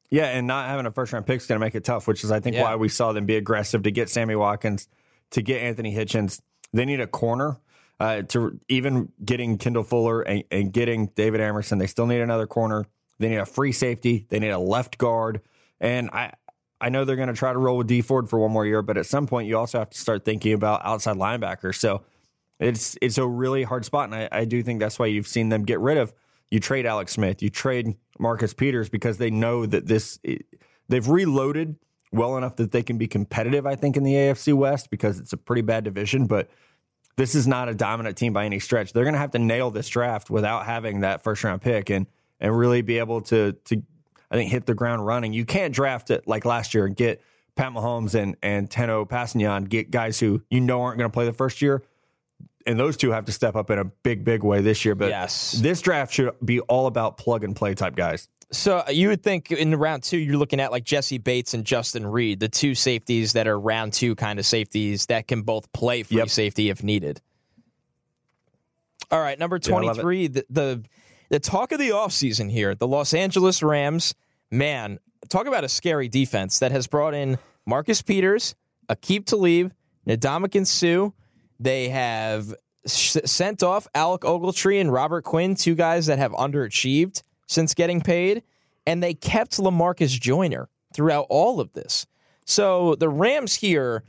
Yeah, and not having a first-round pick is going to make it tough, which is, I think, yeah. why we saw them be aggressive to get Sammy Watkins, to get Anthony Hitchens. They need a corner. Uh, to even getting Kendall Fuller and, and getting David Amerson, they still need another corner. They need a free safety. They need a left guard. And I, I know they're going to try to roll with D Ford for one more year, but at some point you also have to start thinking about outside linebackers. So it's it's a really hard spot, and I, I do think that's why you've seen them get rid of. You trade Alex Smith, you trade Marcus Peters because they know that this they've reloaded well enough that they can be competitive. I think in the A F C West because it's a pretty bad division, but. This is not a dominant team by any stretch. They're going to have to nail this draft without having that first-round pick and and really be able to, to, I think, hit the ground running. You can't draft it like last year and get Pat Mahomes and, and Teno Passanyan, get guys who you know aren't going to play the first year, and those two have to step up in a big, big way this year. But yes. This draft should be all about plug-and-play type guys. So you would think in round two, you're looking at like Jesse Bates and Justin Reed, the two safeties that are round two kind of safeties that can both play free yep. safety if needed. All right, number twenty-three, yeah, the, the the talk of the offseason here, the Los Angeles Rams. Man, talk about a scary defense that has brought in Marcus Peters, Aqib Talib, Ndamukong Suh. They have sh- sent off Alec Ogletree and Robert Quinn, two guys that have underachieved since getting paid, and they kept LaMarcus Joyner throughout all of this. So the Rams here,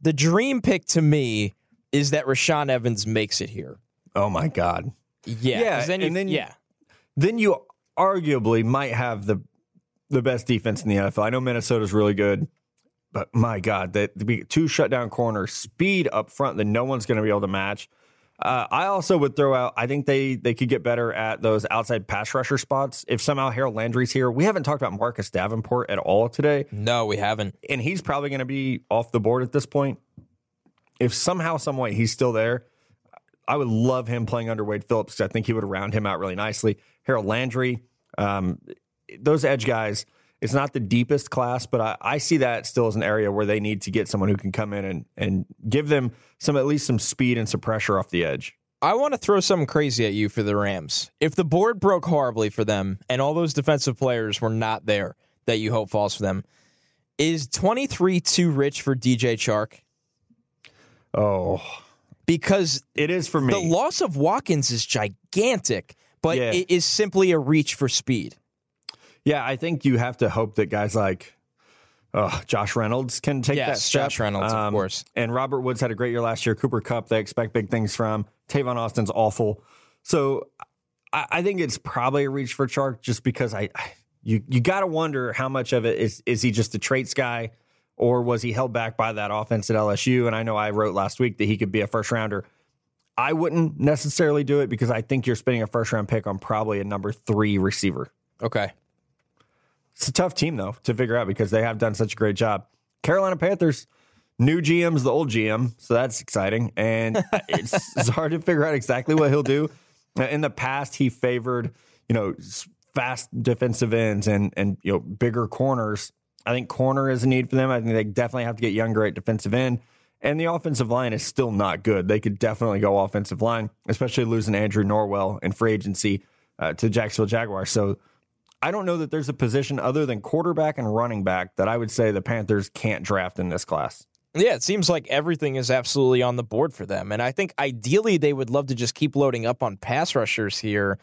the dream pick to me is that Rashaan Evans makes it here. Oh, my God. Yeah. yeah then and you, then, you, yeah. then you arguably might have the the best defense in the N F L. I know Minnesota's really good, but my God, that two shutdown corners, speed up front that no one's going to be able to match. Uh, I also would throw out, I think they, they could get better at those outside pass rusher spots. If somehow Harold Landry's here, we haven't talked about Marcus Davenport at all today. No, we haven't. And he's probably going to be off the board at this point. If somehow, some way he's still there, I would love him playing under Wade Phillips because I think he would round him out really nicely. Harold Landry, um, those edge guys, It's not the deepest class, but I, I see that still as an area where they need to get someone who can come in and, and give them some at least some speed and some pressure off the edge. I want to throw something crazy at you for the Rams. If the board broke horribly for them and all those defensive players were not there that you hope falls for them, is twenty-three too rich for D J Chark? Oh. Because it is for me. The loss of Watkins is gigantic, but yeah. It is simply a reach for speed. Yeah, I think you have to hope that guys like uh, Josh Reynolds can take yes, that step. Josh Reynolds, um, of course. And Robert Woods had a great year last year. Cooper Kupp, they expect big things from. Tavon Austin's awful. So I, I think it's probably a reach for Chark just because I, I you you got to wonder how much of it is is he just a traits guy or was he held back by that offense at L S U? And I know I wrote last week that he could be a first-rounder. I wouldn't necessarily do it because I think you're spending a first-round pick on probably a number three receiver. Okay. It's a tough team, though, to figure out because they have done such a great job. Carolina Panthers, new G M's the old G M, so that's exciting. And it's, it's hard to figure out exactly what he'll do. In the past, he favored, you know, fast defensive ends and, and you know, bigger corners. I think corner is a need for them. I think they definitely have to get younger at defensive end. And the offensive line is still not good. They could definitely go offensive line, especially losing Andrew Norwell in free agency uh, to Jacksonville Jaguars. So, I don't know that there's a position other than quarterback and running back that I would say the Panthers can't draft in this class. Yeah, it seems like everything is absolutely on the board for them. And I think ideally they would love to just keep loading up on pass rushers here.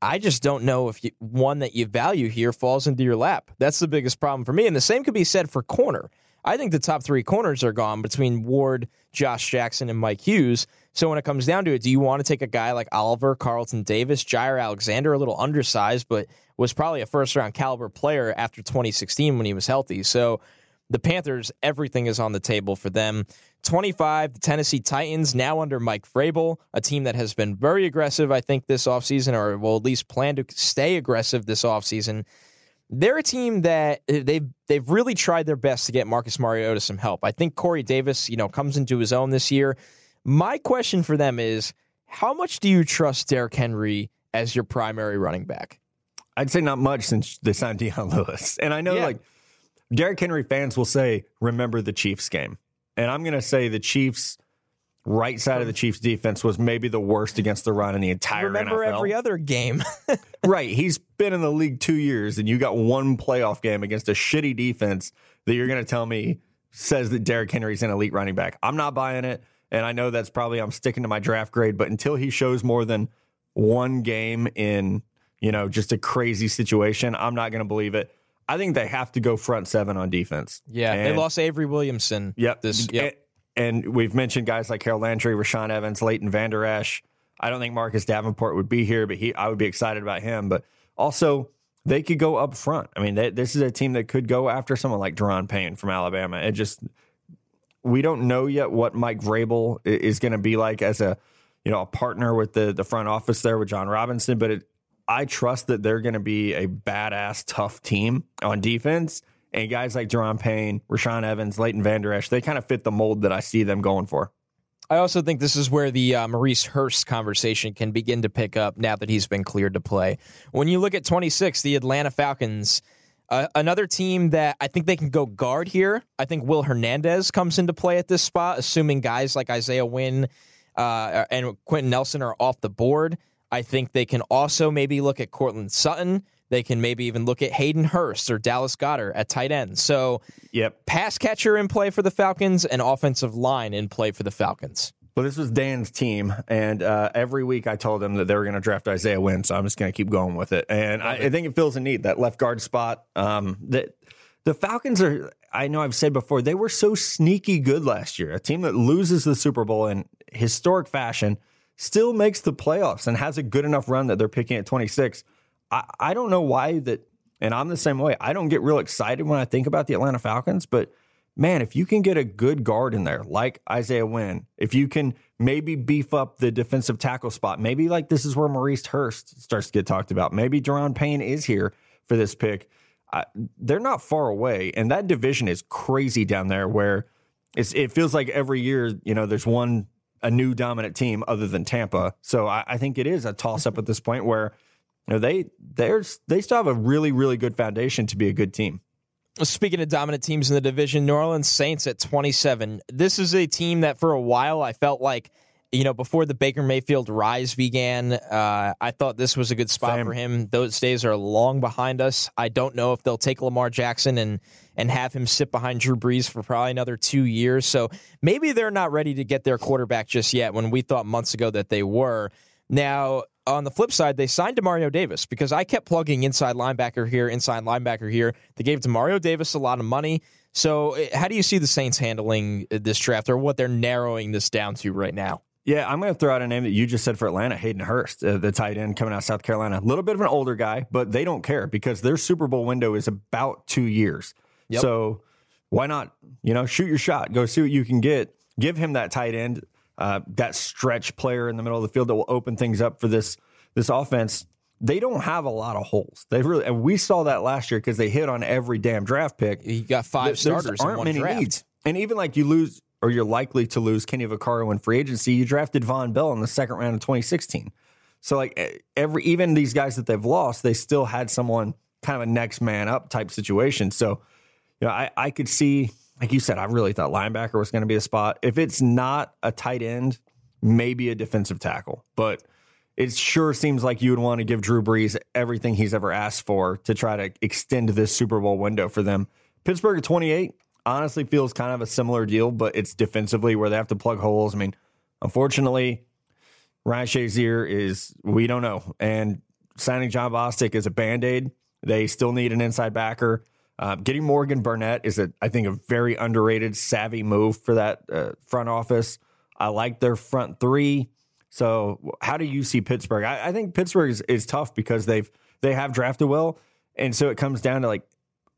I just don't know if you, one that you value here falls into your lap. That's the biggest problem for me. And the same could be said for corner. I think the top three corners are gone between Ward, Josh Jackson, and Mike Hughes. So when it comes down to it, do you want to take a guy like Oliver, Carlton Davis, Jaire Alexander, a little undersized, but was probably a first-round caliber player after twenty sixteen when he was healthy. So the Panthers, everything is on the table for them. twenty-five, the Tennessee Titans, now under Mike Vrabel, a team that has been very aggressive, I think, this offseason, or will at least plan to stay aggressive this offseason. They're a team that they've they've really tried their best to get Marcus Mariota some help. I think Corey Davis, you know, comes into his own this year. My question for them is, how much do you trust Derrick Henry as your primary running back? I'd say not much since they signed Deion Lewis. And I know yeah. like Derrick Henry fans will say, remember the Chiefs game. And I'm going to say the Chiefs, right side of the Chiefs defense was maybe the worst against the run in the entire Remember N F L. Remember every other game. Right. He's been in the league two years, and you got one playoff game against a shitty defense that you're going to tell me says that Derrick Henry's an elite running back. I'm not buying it, and I know that's probably I'm sticking to my draft grade, but until he shows more than one game in, you know, just a crazy situation, I'm not going to believe it. I think they have to go front seven on defense. Yeah, and they lost Avery Williamson. Yep. This, yep. It, And we've mentioned guys like Harold Landry, Rashaan Evans, Leighton Vander Esch. I don't think Marcus Davenport would be here, but he I would be excited about him. But also, they could go up front. I mean, they, this is a team that could go after someone like Deron Payne from Alabama. It just we don't know yet what Mike Vrabel is going to be like as a you know a partner with the the front office there with John Robinson. But it, I trust that they're going to be a badass, tough team on defense. And guys like Deron Payne, Rashaan Evans, Leighton Vander Esch, they kind of fit the mold that I see them going for. I also think this is where the uh, Maurice Hurst conversation can begin to pick up now that he's been cleared to play. When you look at twenty-six, the Atlanta Falcons, uh, another team that I think they can go guard here. I think Will Hernandez comes into play at this spot, assuming guys like Isaiah Wynn uh, and Quentin Nelson are off the board. I think they can also maybe look at Courtland Sutton. They can maybe even look at Hayden Hurst or Dallas Goedert at tight end. So yep. Pass catcher in play for the Falcons and offensive line in play for the Falcons. Well, this was Dan's team, and uh, every week I told him that they were going to draft Isaiah Wynn, so I'm just going to keep going with it. And I, I think it fills a need, that left guard spot. Um, the, the Falcons are, I know I've said before, they were so sneaky good last year. A team that loses the Super Bowl in historic fashion still makes the playoffs and has a good enough run that they're picking at twenty-six. I don't know why that, and I'm the same way. I don't get real excited when I think about the Atlanta Falcons, but man, if you can get a good guard in there, like Isaiah Wynn, if you can maybe beef up the defensive tackle spot, maybe like this is where Maurice Hurst starts to get talked about. Maybe Deron Payne is here for this pick. I, they're not far away, and that division is crazy down there where it's, it feels like every year, you know, there's one, a new dominant team other than Tampa. So I, I think it is a toss up at this point where you know, they they're they still have a really, really good foundation to be a good team. Speaking of dominant teams in the division, New Orleans Saints at twenty-seven. This is a team that for a while I felt like, you know, before the Baker Mayfield rise began, uh, I thought this was a good spot Same. for him. Those days are long behind us. I don't know if they'll take Lamar Jackson and and have him sit behind Drew Brees for probably another two years. So maybe they're not ready to get their quarterback just yet when we thought months ago that they were. Now, on the flip side, they signed Demario Davis because I kept plugging inside linebacker here, inside linebacker here. They gave Demario Davis a lot of money. So how do you see the Saints handling this draft or what they're narrowing this down to right now? Yeah, I'm going to throw out a name that you just said for Atlanta, Hayden Hurst, uh, the tight end coming out of South Carolina. A little bit of an older guy, but they don't care because their Super Bowl window is about two years. Yep. So why not, you know, shoot your shot, go see what you can get, give him that tight end, uh, that stretch player in the middle of the field that will open things up for this this offense. They don't have a lot of holes. They really, and we saw that last year because they hit on every damn draft pick. You got five starters in one draft. Needs. And even like you lose, or you're likely to lose Kenny Vaccaro in free agency, you drafted Von Bell in the second round of twenty sixteen. So like every, even these guys that they've lost, they still had someone kind of a next man up type situation. So, you know, I, I could see, like you said, I really thought linebacker was going to be a spot. If it's not a tight end, maybe a defensive tackle, but it sure seems like you would want to give Drew Brees everything he's ever asked for to try to extend this Super Bowl window for them. Pittsburgh at twenty-eight. Honestly feels kind of a similar deal, but it's defensively where they have to plug holes. I mean, unfortunately, Ryan Shazier is, we don't know. And signing John Bostic is a Band-Aid. They still need an inside backer. Uh, getting Morgan Burnett is, a, I think, a very underrated, savvy move for that uh, front office. I like their front three. So how do you see Pittsburgh? I, I think Pittsburgh is, is tough because they've they have drafted well. And so it comes down to, like,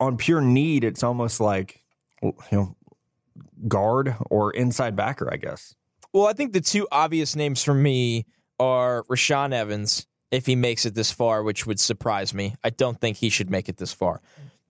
on pure need, it's almost like, you know, guard or inside backer, I guess. Well, I think the two obvious names for me are Rashaan Evans, if he makes it this far, which would surprise me. I don't think he should make it this far.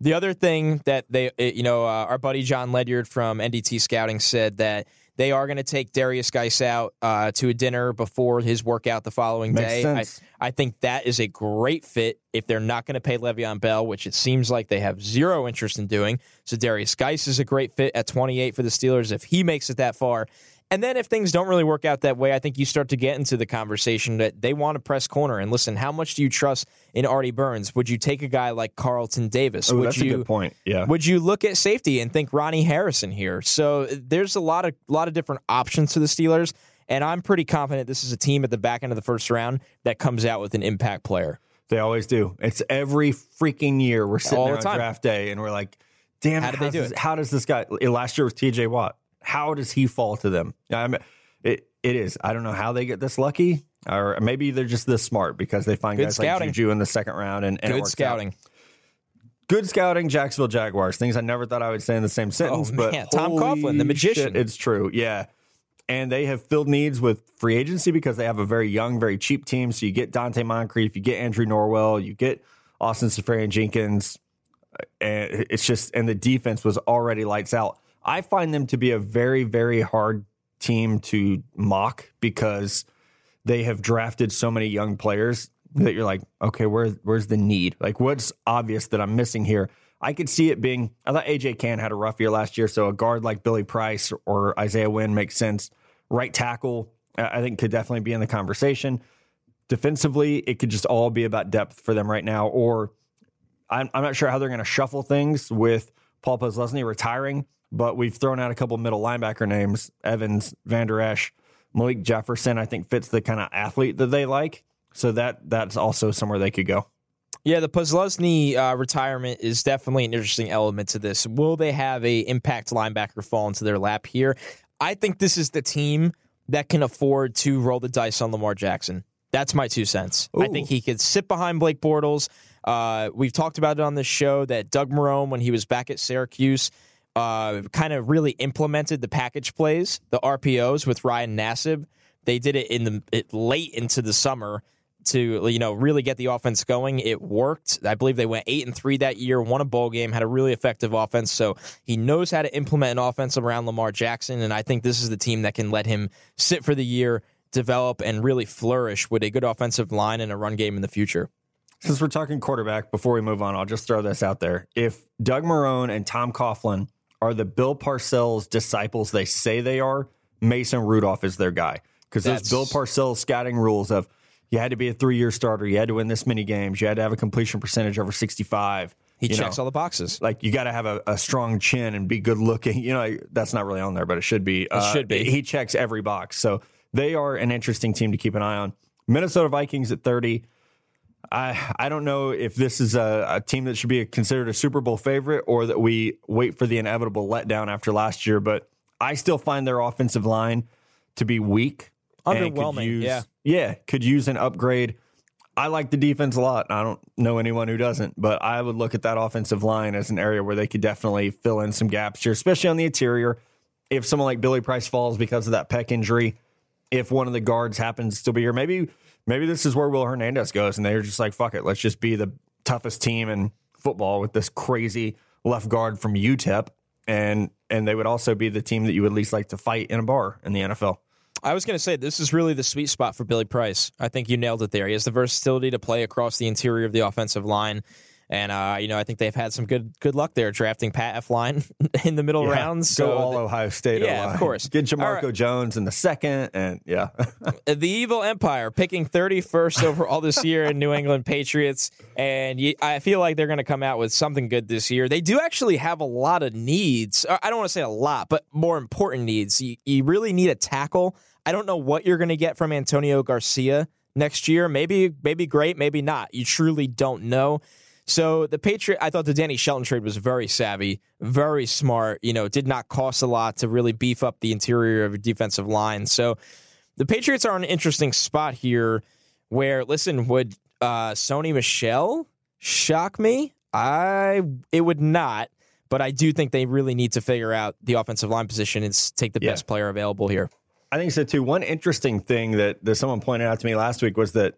The other thing that they, you know, uh, our buddy John Ledyard from N D T Scouting said that they are going to take Darius Guice out uh, to a dinner before his workout the following Makes day. I, I think that is a great fit if they're not going to pay Le'Veon Bell, which it seems like they have zero interest in doing. So Darius Guice is a great fit at twenty-eight for the Steelers if he makes it that far. And then if things don't really work out that way, I think you start to get into the conversation that they want to press corner. And listen, how much do you trust in Artie Burns? Would you take a guy like Carlton Davis? Oh, would that's you, a good point. Yeah. Would you look at safety and think Ronnie Harrison here? So there's a lot of lot of different options to the Steelers, and I'm pretty confident this is a team at the back end of the first round that comes out with an impact player. They always do. It's every freaking year we're sitting All there the on draft day, and we're like, damn, how, how, do does, they do it? How does this guy – last year was T J Watt. How does he fall to them? I mean, it it is. I don't know how they get this lucky, or maybe they're just this smart because they find Good guys scouting. like Juju in the second round and, and Good it works scouting. Out. Good scouting, Jacksonville Jaguars. Things I never thought I would say in the same sentence. Oh, but man. Tom Coughlin, the magician. Shit, it's true. Yeah. And they have filled needs with free agency because they have a very young, very cheap team. So you get Dante Moncrief, you get Andrew Norwell, you get Austin Seferian-Jenkins. And it's just, and the defense was already lights out. I find them to be a very, very hard team to mock because they have drafted so many young players that you're like, okay, where, where's the need? Like, what's obvious that I'm missing here? I could see it being, I thought A J Cann had a rough year last year, so a guard like Billy Price or Isaiah Wynn makes sense. Right tackle, I think, could definitely be in the conversation. Defensively, it could just all be about depth for them right now, or I'm, I'm not sure how they're going to shuffle things with Paul Posluszny retiring. But we've thrown out a couple middle linebacker names, Evans, Van Der Esch, Malik Jefferson, I think fits the kind of athlete that they like. So that that's also somewhere they could go. Yeah, the Posluszny uh, retirement is definitely an interesting element to this. Will they have a impact linebacker fall into their lap here? I think this is the team that can afford to roll the dice on Lamar Jackson. That's my two cents. Ooh. I think he could sit behind Blake Bortles. Uh, we've talked about it on this show that Doug Marrone, when he was back at Syracuse, Uh, kind of really implemented the package plays, the R P Os with Ryan Nassib. They did it in the it late into the summer to, you know, really get the offense going. It worked. I believe they went eight and three that year, won a bowl game, had a really effective offense. So he knows how to implement an offense around Lamar Jackson, and I think this is the team that can let him sit for the year, develop, and really flourish with a good offensive line and a run game in the future. since we're talking quarterback, before we move on, I'll just throw this out there. If Doug Marrone and Tom Coughlin are the Bill Parcells disciples they say they are, Mason Rudolph is their guy. Because those Bill Parcells scouting rules of you had to be a three-year starter, you had to win this many games, you had to have a completion percentage over sixty-five. He checks know, all the boxes. Like, you got to have a, a strong chin and be good-looking. You know, that's not really on there, but it should be. It uh, should be. He checks every box. So they are an interesting team to keep an eye on. Minnesota Vikings at thirty. I I don't know if this is a, a team that should be considered a Super Bowl favorite or that we wait for the inevitable letdown after last year, but I still find their offensive line to be weak. Underwhelming, use, yeah. Yeah, could use an upgrade. I like the defense a lot. I don't know anyone who doesn't, but I would look at that offensive line as an area where they could definitely fill in some gaps here, especially on the interior. If someone like Billy Price falls because of that pec injury, if one of the guards happens to be here, maybe maybe this is where Will Hernandez goes, and they're just like, fuck it, let's just be the toughest team in football with this crazy left guard from U T E P, and and they would also be the team that you would least like to fight in a bar in the N F L. I was going to say, this is really the sweet spot for Billy Price. I think you nailed it there. He has the versatility to play across the interior of the offensive line. And, uh, you know, I think they've had some good good luck there drafting Pat Elflein in the middle yeah, rounds. So go all the, Ohio State. Yeah, O-line. Of course. Get Jamarco right. Jones in the second. And, yeah. The Evil Empire picking thirty-first overall this year in New England Patriots. And you, I feel like they're going to come out with something good this year. They do actually have a lot of needs. I don't want to say a lot, but more important needs. You, you really need a tackle. I don't know what you're going to get from Antonio Garcia next year. Maybe, maybe great, maybe not. You truly don't know. So the Patriot, I thought the Danny Shelton trade was very savvy, very smart. You know, it did not cost a lot to really beef up the interior of a defensive line. So the Patriots are an interesting spot here. Where listen, would uh, Sony Michel shock me? I it would not. But I do think they really need to figure out the offensive line position and take the yeah. best player available here. I think so, too. One interesting thing that, that someone pointed out to me last week was that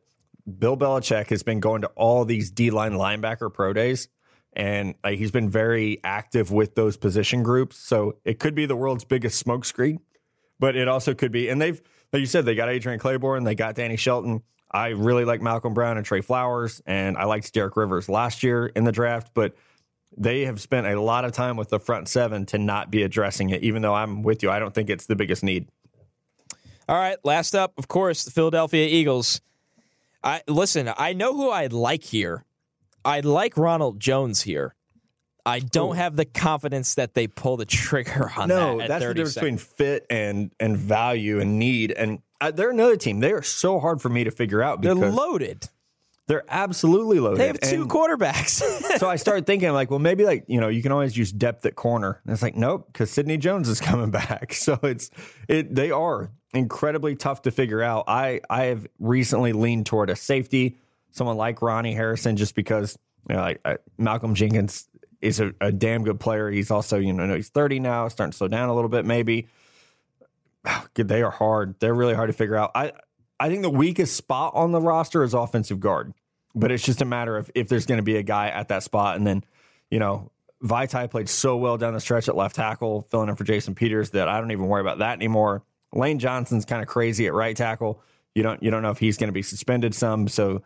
Bill Belichick has been going to all these D-line linebacker pro days, and uh, he's been very active with those position groups. So it could be the world's biggest smokescreen, but it also could be. And they've, like you said, they got Adrian Claiborne, they got Danny Shelton. I really like Malcolm Brown and Trey Flowers, and I liked Derek Rivers last year in the draft, but they have spent a lot of time with the front seven to not be addressing it, even though I'm with you. I don't think it's the biggest need. All right, last up, of course, the Philadelphia Eagles. I listen, I know who I'd like here. I'd like Ronald Jones here. I don't Ooh. have the confidence that they pull the trigger on no, that at thirty seconds. No, that's the difference between fit and, and value and need. And uh, they're another team. They are so hard for me to figure out. Because they're loaded. They're absolutely loaded. They have two and quarterbacks. So I started thinking, like, well, maybe, like, you know, you can always use depth at corner. And it's like, nope, because Sidney Jones is coming back. So it's it. They are incredibly tough to figure out. I, I have recently leaned toward a safety, someone like Ronnie Harrison, just because, you know, I, I, Malcolm Jenkins is a, a damn good player. He's also, you know, he's thirty now, starting to slow down a little bit maybe. Oh, good, they are hard. They're really hard to figure out. I I think the weakest spot on the roster is offensive guard, but it's just a matter of if there's going to be a guy at that spot. And then, you know, Vitae played so well down the stretch at left tackle, filling in for Jason Peters, that I don't even worry about that anymore. Lane Johnson's kind of crazy at right tackle. You don't you don't know if he's going to be suspended some, so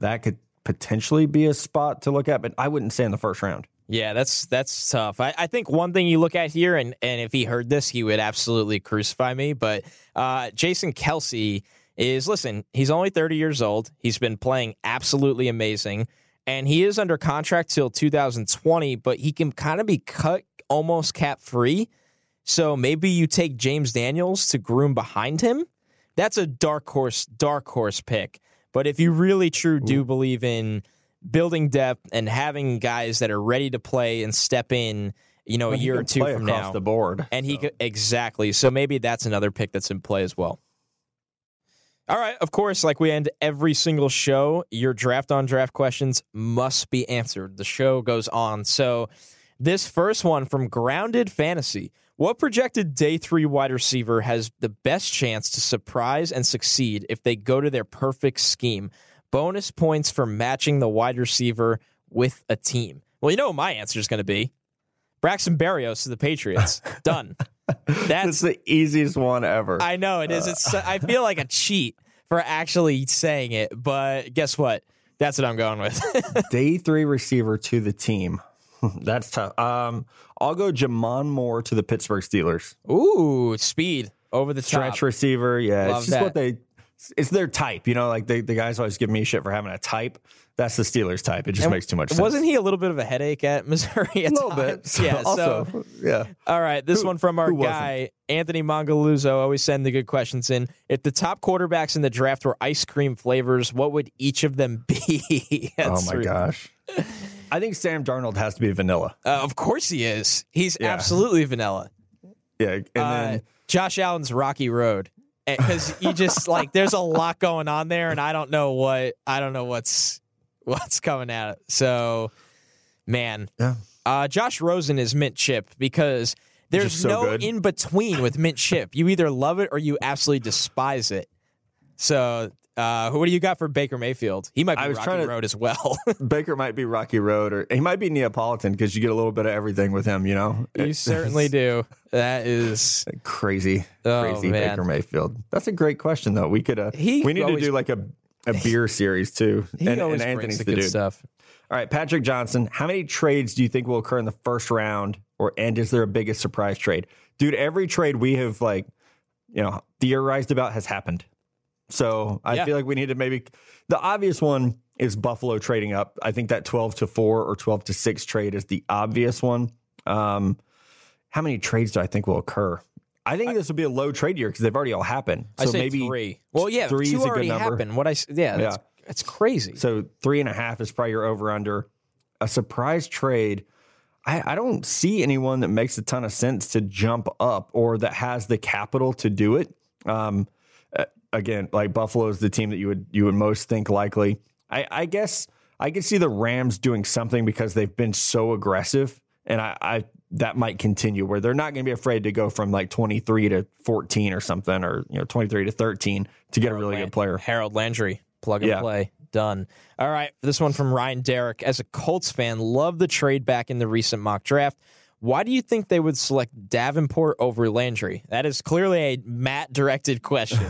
that could potentially be a spot to look at, but I wouldn't say in the first round. Yeah, that's that's tough. I, I think one thing you look at here, and, and if he heard this, he would absolutely crucify me, but uh, Jason Kelce is, listen, he's only thirty years old. He's been playing absolutely amazing, and he is under contract till two thousand twenty, but he can kind of be cut almost cap-free. So maybe you take James Daniels to groom behind him. That's a dark horse, dark horse pick. But if you really true do Ooh. believe in building depth and having guys that are ready to play and step in, you know, well, a year or two from now, the board, and so. he could, exactly. So maybe that's another pick that's in play as well. All right. Of course, like we end every single show, your draft on draft questions must be answered. The show goes on. So this first one from Grounded Fantasy. What projected day three wide receiver has the best chance to surprise and succeed if they go to their perfect scheme? Bonus points for matching the wide receiver with a team. Well, you know what my answer is going to be. Braxton Berrios to the Patriots. Done. That's, That's the easiest one ever. I know it is. It's. I feel like a cheat for actually saying it, but guess what? That's what I'm going with. Day three receiver to the team. That's tough. Um, I'll go Jamon Moore to the Pittsburgh Steelers. Ooh, speed over the top. Stretch receiver. Yeah, Love it's just that. what they. It's their type, you know. Like they, the guys always give me shit for having a type. That's the Steelers type. It just and makes too much sense. Wasn't he a little bit of a headache at Missouri? A little bit. So, yeah. Also, so yeah. All right. This who, one from our guy Anthony Mangaluzzo. Always send the good questions in. If the top quarterbacks in the draft were ice cream flavors, what would each of them be? Oh my gosh. I think Sam Darnold has to be vanilla. Uh, of course he is. He's yeah. absolutely vanilla. Yeah. And uh, then Josh Allen's Rocky Road. Because you just like there's a lot going on there, and I don't know what I don't know what's what's coming at it. So, man, yeah. uh, Josh Rosen is mint chip because there's so no good. in between with mint chip. You either love it or you absolutely despise it. So, uh, what do you got for Baker Mayfield? He might be Rocky to, Road as well. Baker might be Rocky Road, or he might be Neapolitan because you get a little bit of everything with him. You know, you it, certainly do. That is crazy, oh, crazy man. Baker Mayfield. That's a great question, though. We could. Uh, he we need always, to do like a a beer series too. He and, always and brings Anthony's the good dude. stuff. All right, Patrick Johnson. How many trades do you think will occur in the first round, or and is there a biggest surprise trade, dude? Every trade we have like you know theorized about has happened. So I yeah. feel like we need to maybe the obvious one is Buffalo trading up. I think that twelve to four or twelve to six trade is the obvious one. Um, how many trades do I think will occur? I think I, this will be a low trade year because they've already all happened. So I say maybe three. Well, yeah, three two is a good number. Happened. What I yeah, that's, yeah, that's crazy. So three and a half is probably your over under. A surprise trade. I, I don't see anyone that makes a ton of sense to jump up or that has the capital to do it. Um, Again, like Buffalo is the team that you would you would most think likely. I, I guess I could see the Rams doing something because they've been so aggressive, and I, I that might continue where they're not going to be afraid to go from like twenty-three to fourteen or something, or you know twenty-three to thirteen to get Harold a really Land- good player. Harold Landry, plug and yeah. play, done. All right, this one from Ryan Derrick. As a Colts fan, love the trade back in the recent mock draft. Why do you think they would select Davenport over Landry? That is clearly a Matt-directed question.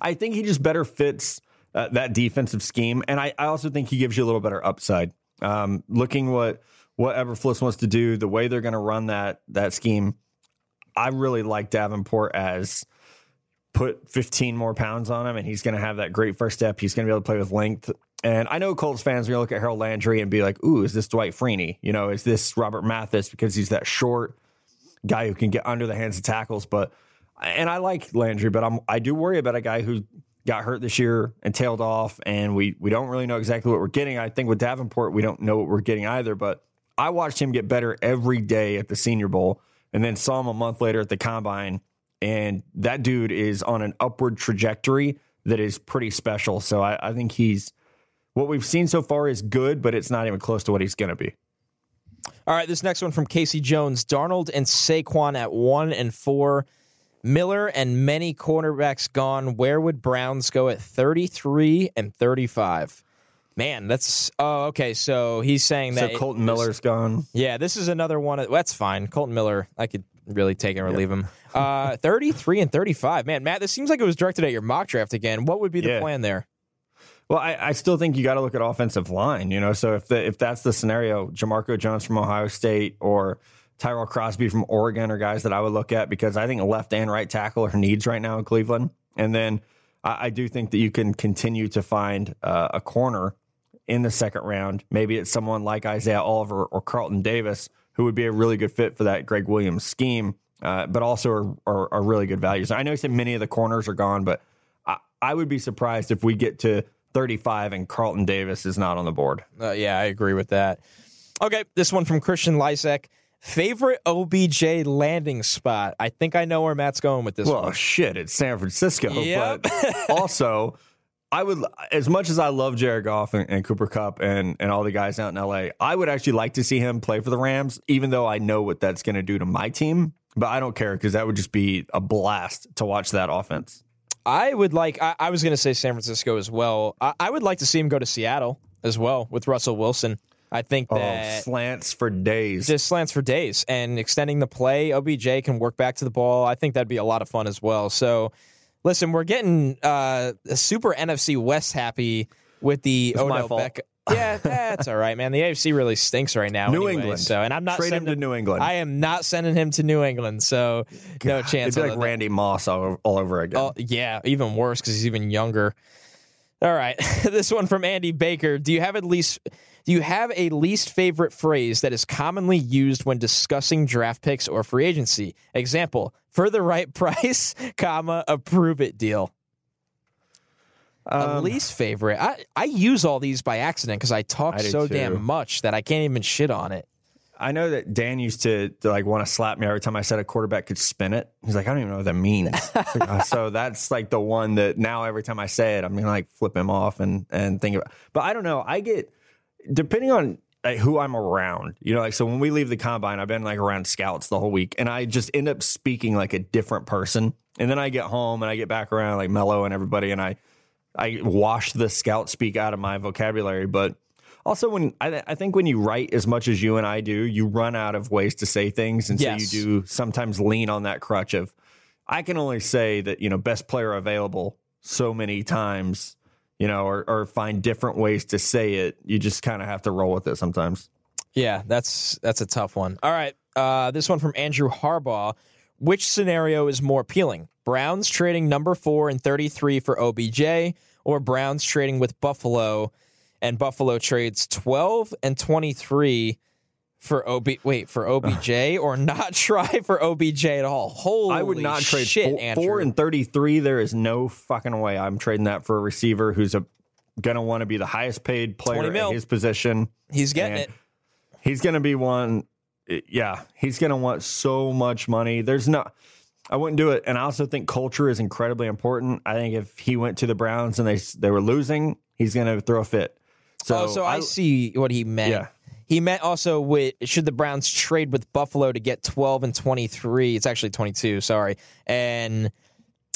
I think he just better fits uh, that defensive scheme, and I, I also think he gives you a little better upside. Um, looking what what Eberflus wants to do, the way they're going to run that that scheme, I really like Davenport as put fifteen more pounds on him, and he's going to have that great first step. He's going to be able to play with length. And I know Colts fans are going to look at Harold Landry and be like, ooh, is this Dwight Freeney? You know, is this Robert Mathis? Because he's that short guy who can get under the hands of tackles. But and I like Landry, but I'm, I do worry about a guy who got hurt this year and tailed off. And we, we don't really know exactly what we're getting. I think with Davenport, we don't know what we're getting either. But I watched him get better every day at the Senior Bowl and then saw him a month later at the Combine. And that dude is on an upward trajectory that is pretty special. So I, I think he's... What we've seen so far is good, but it's not even close to what he's going to be. All right, this next one from Casey Jones. Darnold and Saquon at one and four. Miller and many cornerbacks gone. Where would Browns go at thirty-three and thirty-five? Man, that's... Oh, okay, so he's saying that... So Colton it, Miller's gone. Yeah, this is another one. That's fine. Colton Miller, I could really take and relieve yep. him. Uh, thirty-three and thirty-five. Man, Matt, this seems like it was directed at your mock draft again. What would be the yeah. plan there? Well, I, I still think you got to look at offensive line, you know, so if the, if that's the scenario, Jamarco Jones from Ohio State or Tyrell Crosby from Oregon are guys that I would look at because I think left and right tackle are needs right now in Cleveland. And then I, I do think that you can continue to find uh, a corner in the second round. Maybe it's someone like Isaiah Oliver or Carlton Davis, who would be a really good fit for that Greg Williams scheme, uh, but also are, are, are really good values. I know you said many of the corners are gone, but I, I would be surprised if we get to thirty-five and Carlton Davis is not on the board. Uh, yeah, I agree with that. Okay, this one from Christian Lysak. Favorite O B J landing spot? I think I know where Matt's going with this well, one. Well, shit, it's San Francisco. Yep. But also, I would, as much as I love Jared Goff and, and Cooper Kupp and, and all the guys out in L A, I would actually like to see him play for the Rams, even though I know what that's going to do to my team. But I don't care because that would just be a blast to watch that offense. I would like, I, I was going to say San Francisco as well. I, I would like to see him go to Seattle as well with Russell Wilson. I think that... Oh, slants for days. Just slants for days. And extending the play, O B J can work back to the ball. I think that'd be a lot of fun as well. So, listen, we're getting uh, super N F C West happy with the Odell Beckham. Yeah, that's all right, man. The A F C really stinks right now. New anyway, England. So, and I'm not trade sending him to New England. I am not sending him to New England. So, God, no chance. It's like Randy Moss all, all over again. Oh, yeah, even worse because he's even younger. All right, this one from Andy Baker. Do you have at least? Do you have a least favorite phrase that is commonly used when discussing draft picks or free agency? Example: for the right price, comma approve it deal. Um, a least favorite. I, I use all these by accident because I talk I so too. damn much that I can't even shit on it. I know that Dan used to, to like want to slap me every time I said a quarterback could spin it. He's like, I don't even know what that means. So that's like the one that now every time I say it, I'm gonna like flip him off and and think about. But I don't know. I get depending on like, who I'm around. You know, like so when we leave the combine, I've been like around scouts the whole week, and I just end up speaking like a different person. And then I get home and I get back around like Mello and everybody, and I. I wash the scout speak out of my vocabulary, but also when I, th- I think when you write as much as you and I do, you run out of ways to say things. And yes. so you do sometimes lean on that crutch of, I can only say that, you know, best player available so many times, you know, or, or find different ways to say it. You just kind of have to roll with it sometimes. Yeah, that's, that's a tough one. All right. Uh, this one from Andrew Harbaugh. Which scenario is more appealing? Browns trading number four and thirty-three for O B J, or Browns trading with Buffalo and Buffalo trades twelve and twenty-three for O B. Wait, for O B J or not try for O B J at all? Holy shit, I would not trade shit, four, four and thirty-three. There is no fucking way I'm trading that for a receiver who's a, gonna want to be the highest paid player in his position. He's getting it. He's gonna be one. Yeah, he's gonna want so much money. There's no. I wouldn't do it. And I also think culture is incredibly important. I think if he went to the Browns and they they were losing, he's going to throw a fit. So, oh, so I, I see what he meant. Yeah. He meant also with should the Browns trade with Buffalo to get twelve and twenty-three. It's actually twenty-two, sorry. And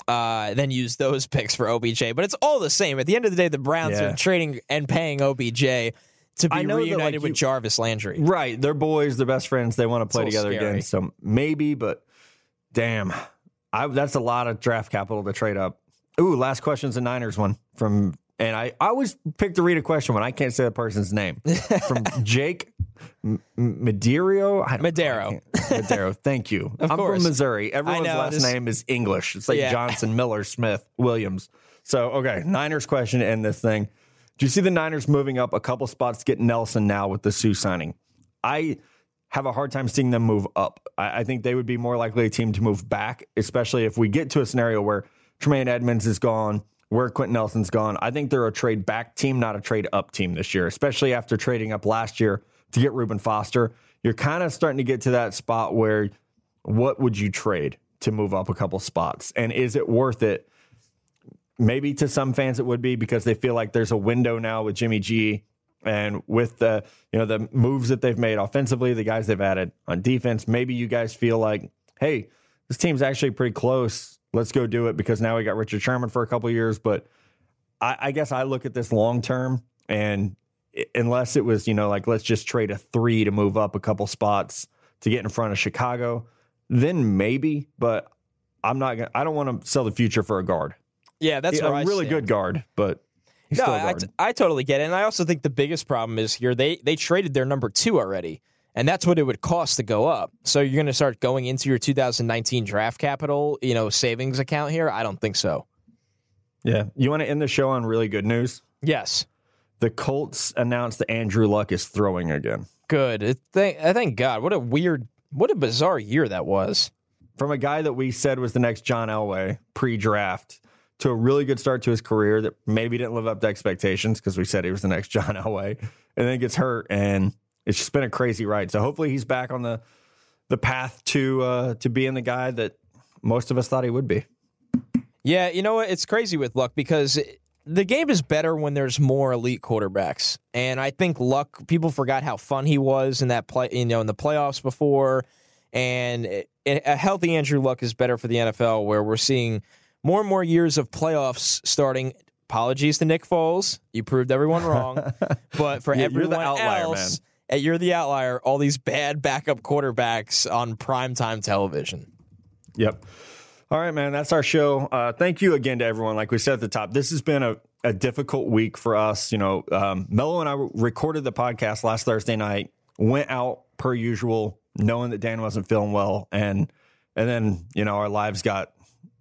uh, then use those picks for O B J. But it's all the same. At the end of the day, the Browns yeah. are trading and paying O B J to be reunited that, like, you, with Jarvis Landry. Right. They're boys. They're best friends. They want to play together scary. again. So maybe, but... Damn, I, that's a lot of draft capital to trade up. Ooh, last question's a Niners one from, and I, I always pick to read a question when I can't say the person's name. From Jake M- Madero. I Madero. Madero, thank you. Of I'm course. from Missouri. Everyone's know, last this... name is English. It's like yeah. Johnson, Miller, Smith, Williams. So, okay, Niners question to end this thing. Do you see the Niners moving up a couple spots to get Nelson now with the Sioux signing? I... have a hard time seeing them move up. I, I think they would be more likely a team to move back, especially if we get to a scenario where Tremaine Edmonds is gone, where Quentin Nelson's gone. I think they're a trade back team, not a trade up team this year, especially after trading up last year to get Reuben Foster. You're kind of starting to get to that spot where what would you trade to move up a couple spots? And is it worth it? Maybe to some fans it would be because they feel like there's a window now with Jimmy G. And with the, you know, the moves that they've made offensively, the guys they've added on defense, maybe you guys feel like, hey, this team's actually pretty close. Let's go do it because now we got Richard Sherman for a couple of years. But I, I guess I look at this long term, and it, unless it was, you know, like let's just trade a three to move up a couple spots to get in front of Chicago, then maybe. But I'm not gonna. I don't want to sell the future for a guard. Yeah, that's yeah, a really good guard, but. He's no, I, t- I totally get it. And I also think the biggest problem is here, they they traded their number two already, and that's what it would cost to go up. So you're going to start going into your two thousand nineteen draft capital, you know, savings account here? I don't think so. Yeah. You want to end the show on really good news? Yes. The Colts announced that Andrew Luck is throwing again. Good. It th- thank God. What a weird, what a bizarre year that was. From a guy that we said was the next John Elway pre-draft, to a really good start to his career that maybe didn't live up to expectations because we said he was the next John Elway, and then gets hurt, and it's just been a crazy ride. So hopefully he's back on the the path to uh, to being the guy that most of us thought he would be. Yeah, you know what? It's crazy with Luck because the game is better when there's more elite quarterbacks, and I think Luck, people forgot how fun he was in that play, you know, in the playoffs before, and it, a healthy Andrew Luck is better for the N F L where we're seeing more and more years of playoffs starting. Apologies to Nick Foles. You proved everyone wrong. But for yeah, everyone you're the outlier, else, man. You're the outlier. All these bad backup quarterbacks on primetime television. Yep. All right, man. That's our show. Uh, thank you again to everyone. Like we said at the top, this has been a a difficult week for us. You know, um, Mello and I recorded the podcast last Thursday night, went out per usual, knowing that Dan wasn't feeling well. And, and then, you know, our lives got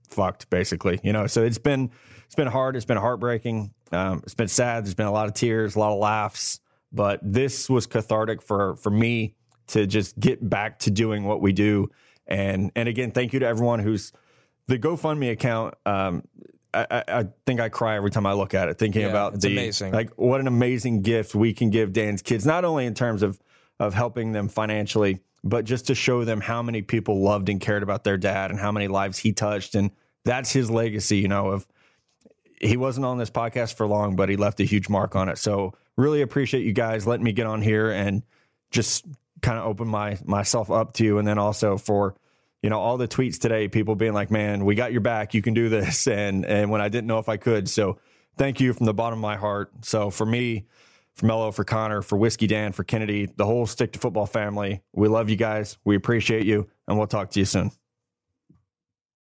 fucked basically, you know, so it's been, it's been hard. It's been heartbreaking. Um, it's been sad. There's been a lot of tears, a lot of laughs, but this was cathartic for, for me to just get back to doing what we do. And, and again, thank you to everyone who's the GoFundMe account. Um, I, I think I cry every time I look at it, thinking yeah, about the amazing. Like what an amazing gift we can give Dan's kids, not only in terms of of helping them financially, but just to show them how many people loved and cared about their dad and how many lives he touched. And that's his legacy, you know, of he wasn't on this podcast for long, but he left a huge mark on it. So really appreciate you guys letting me get on here and just kind of open my myself up to you. And then also for, you know, all the tweets today, people being like, man, we got your back. You can do this. And and when I didn't know if I could. So thank you from the bottom of my heart. So for me, for Mello, for Connor, for Whiskey Dan, for Kennedy, the whole Stick to Football family, we love you guys. We appreciate you. And we'll talk to you soon.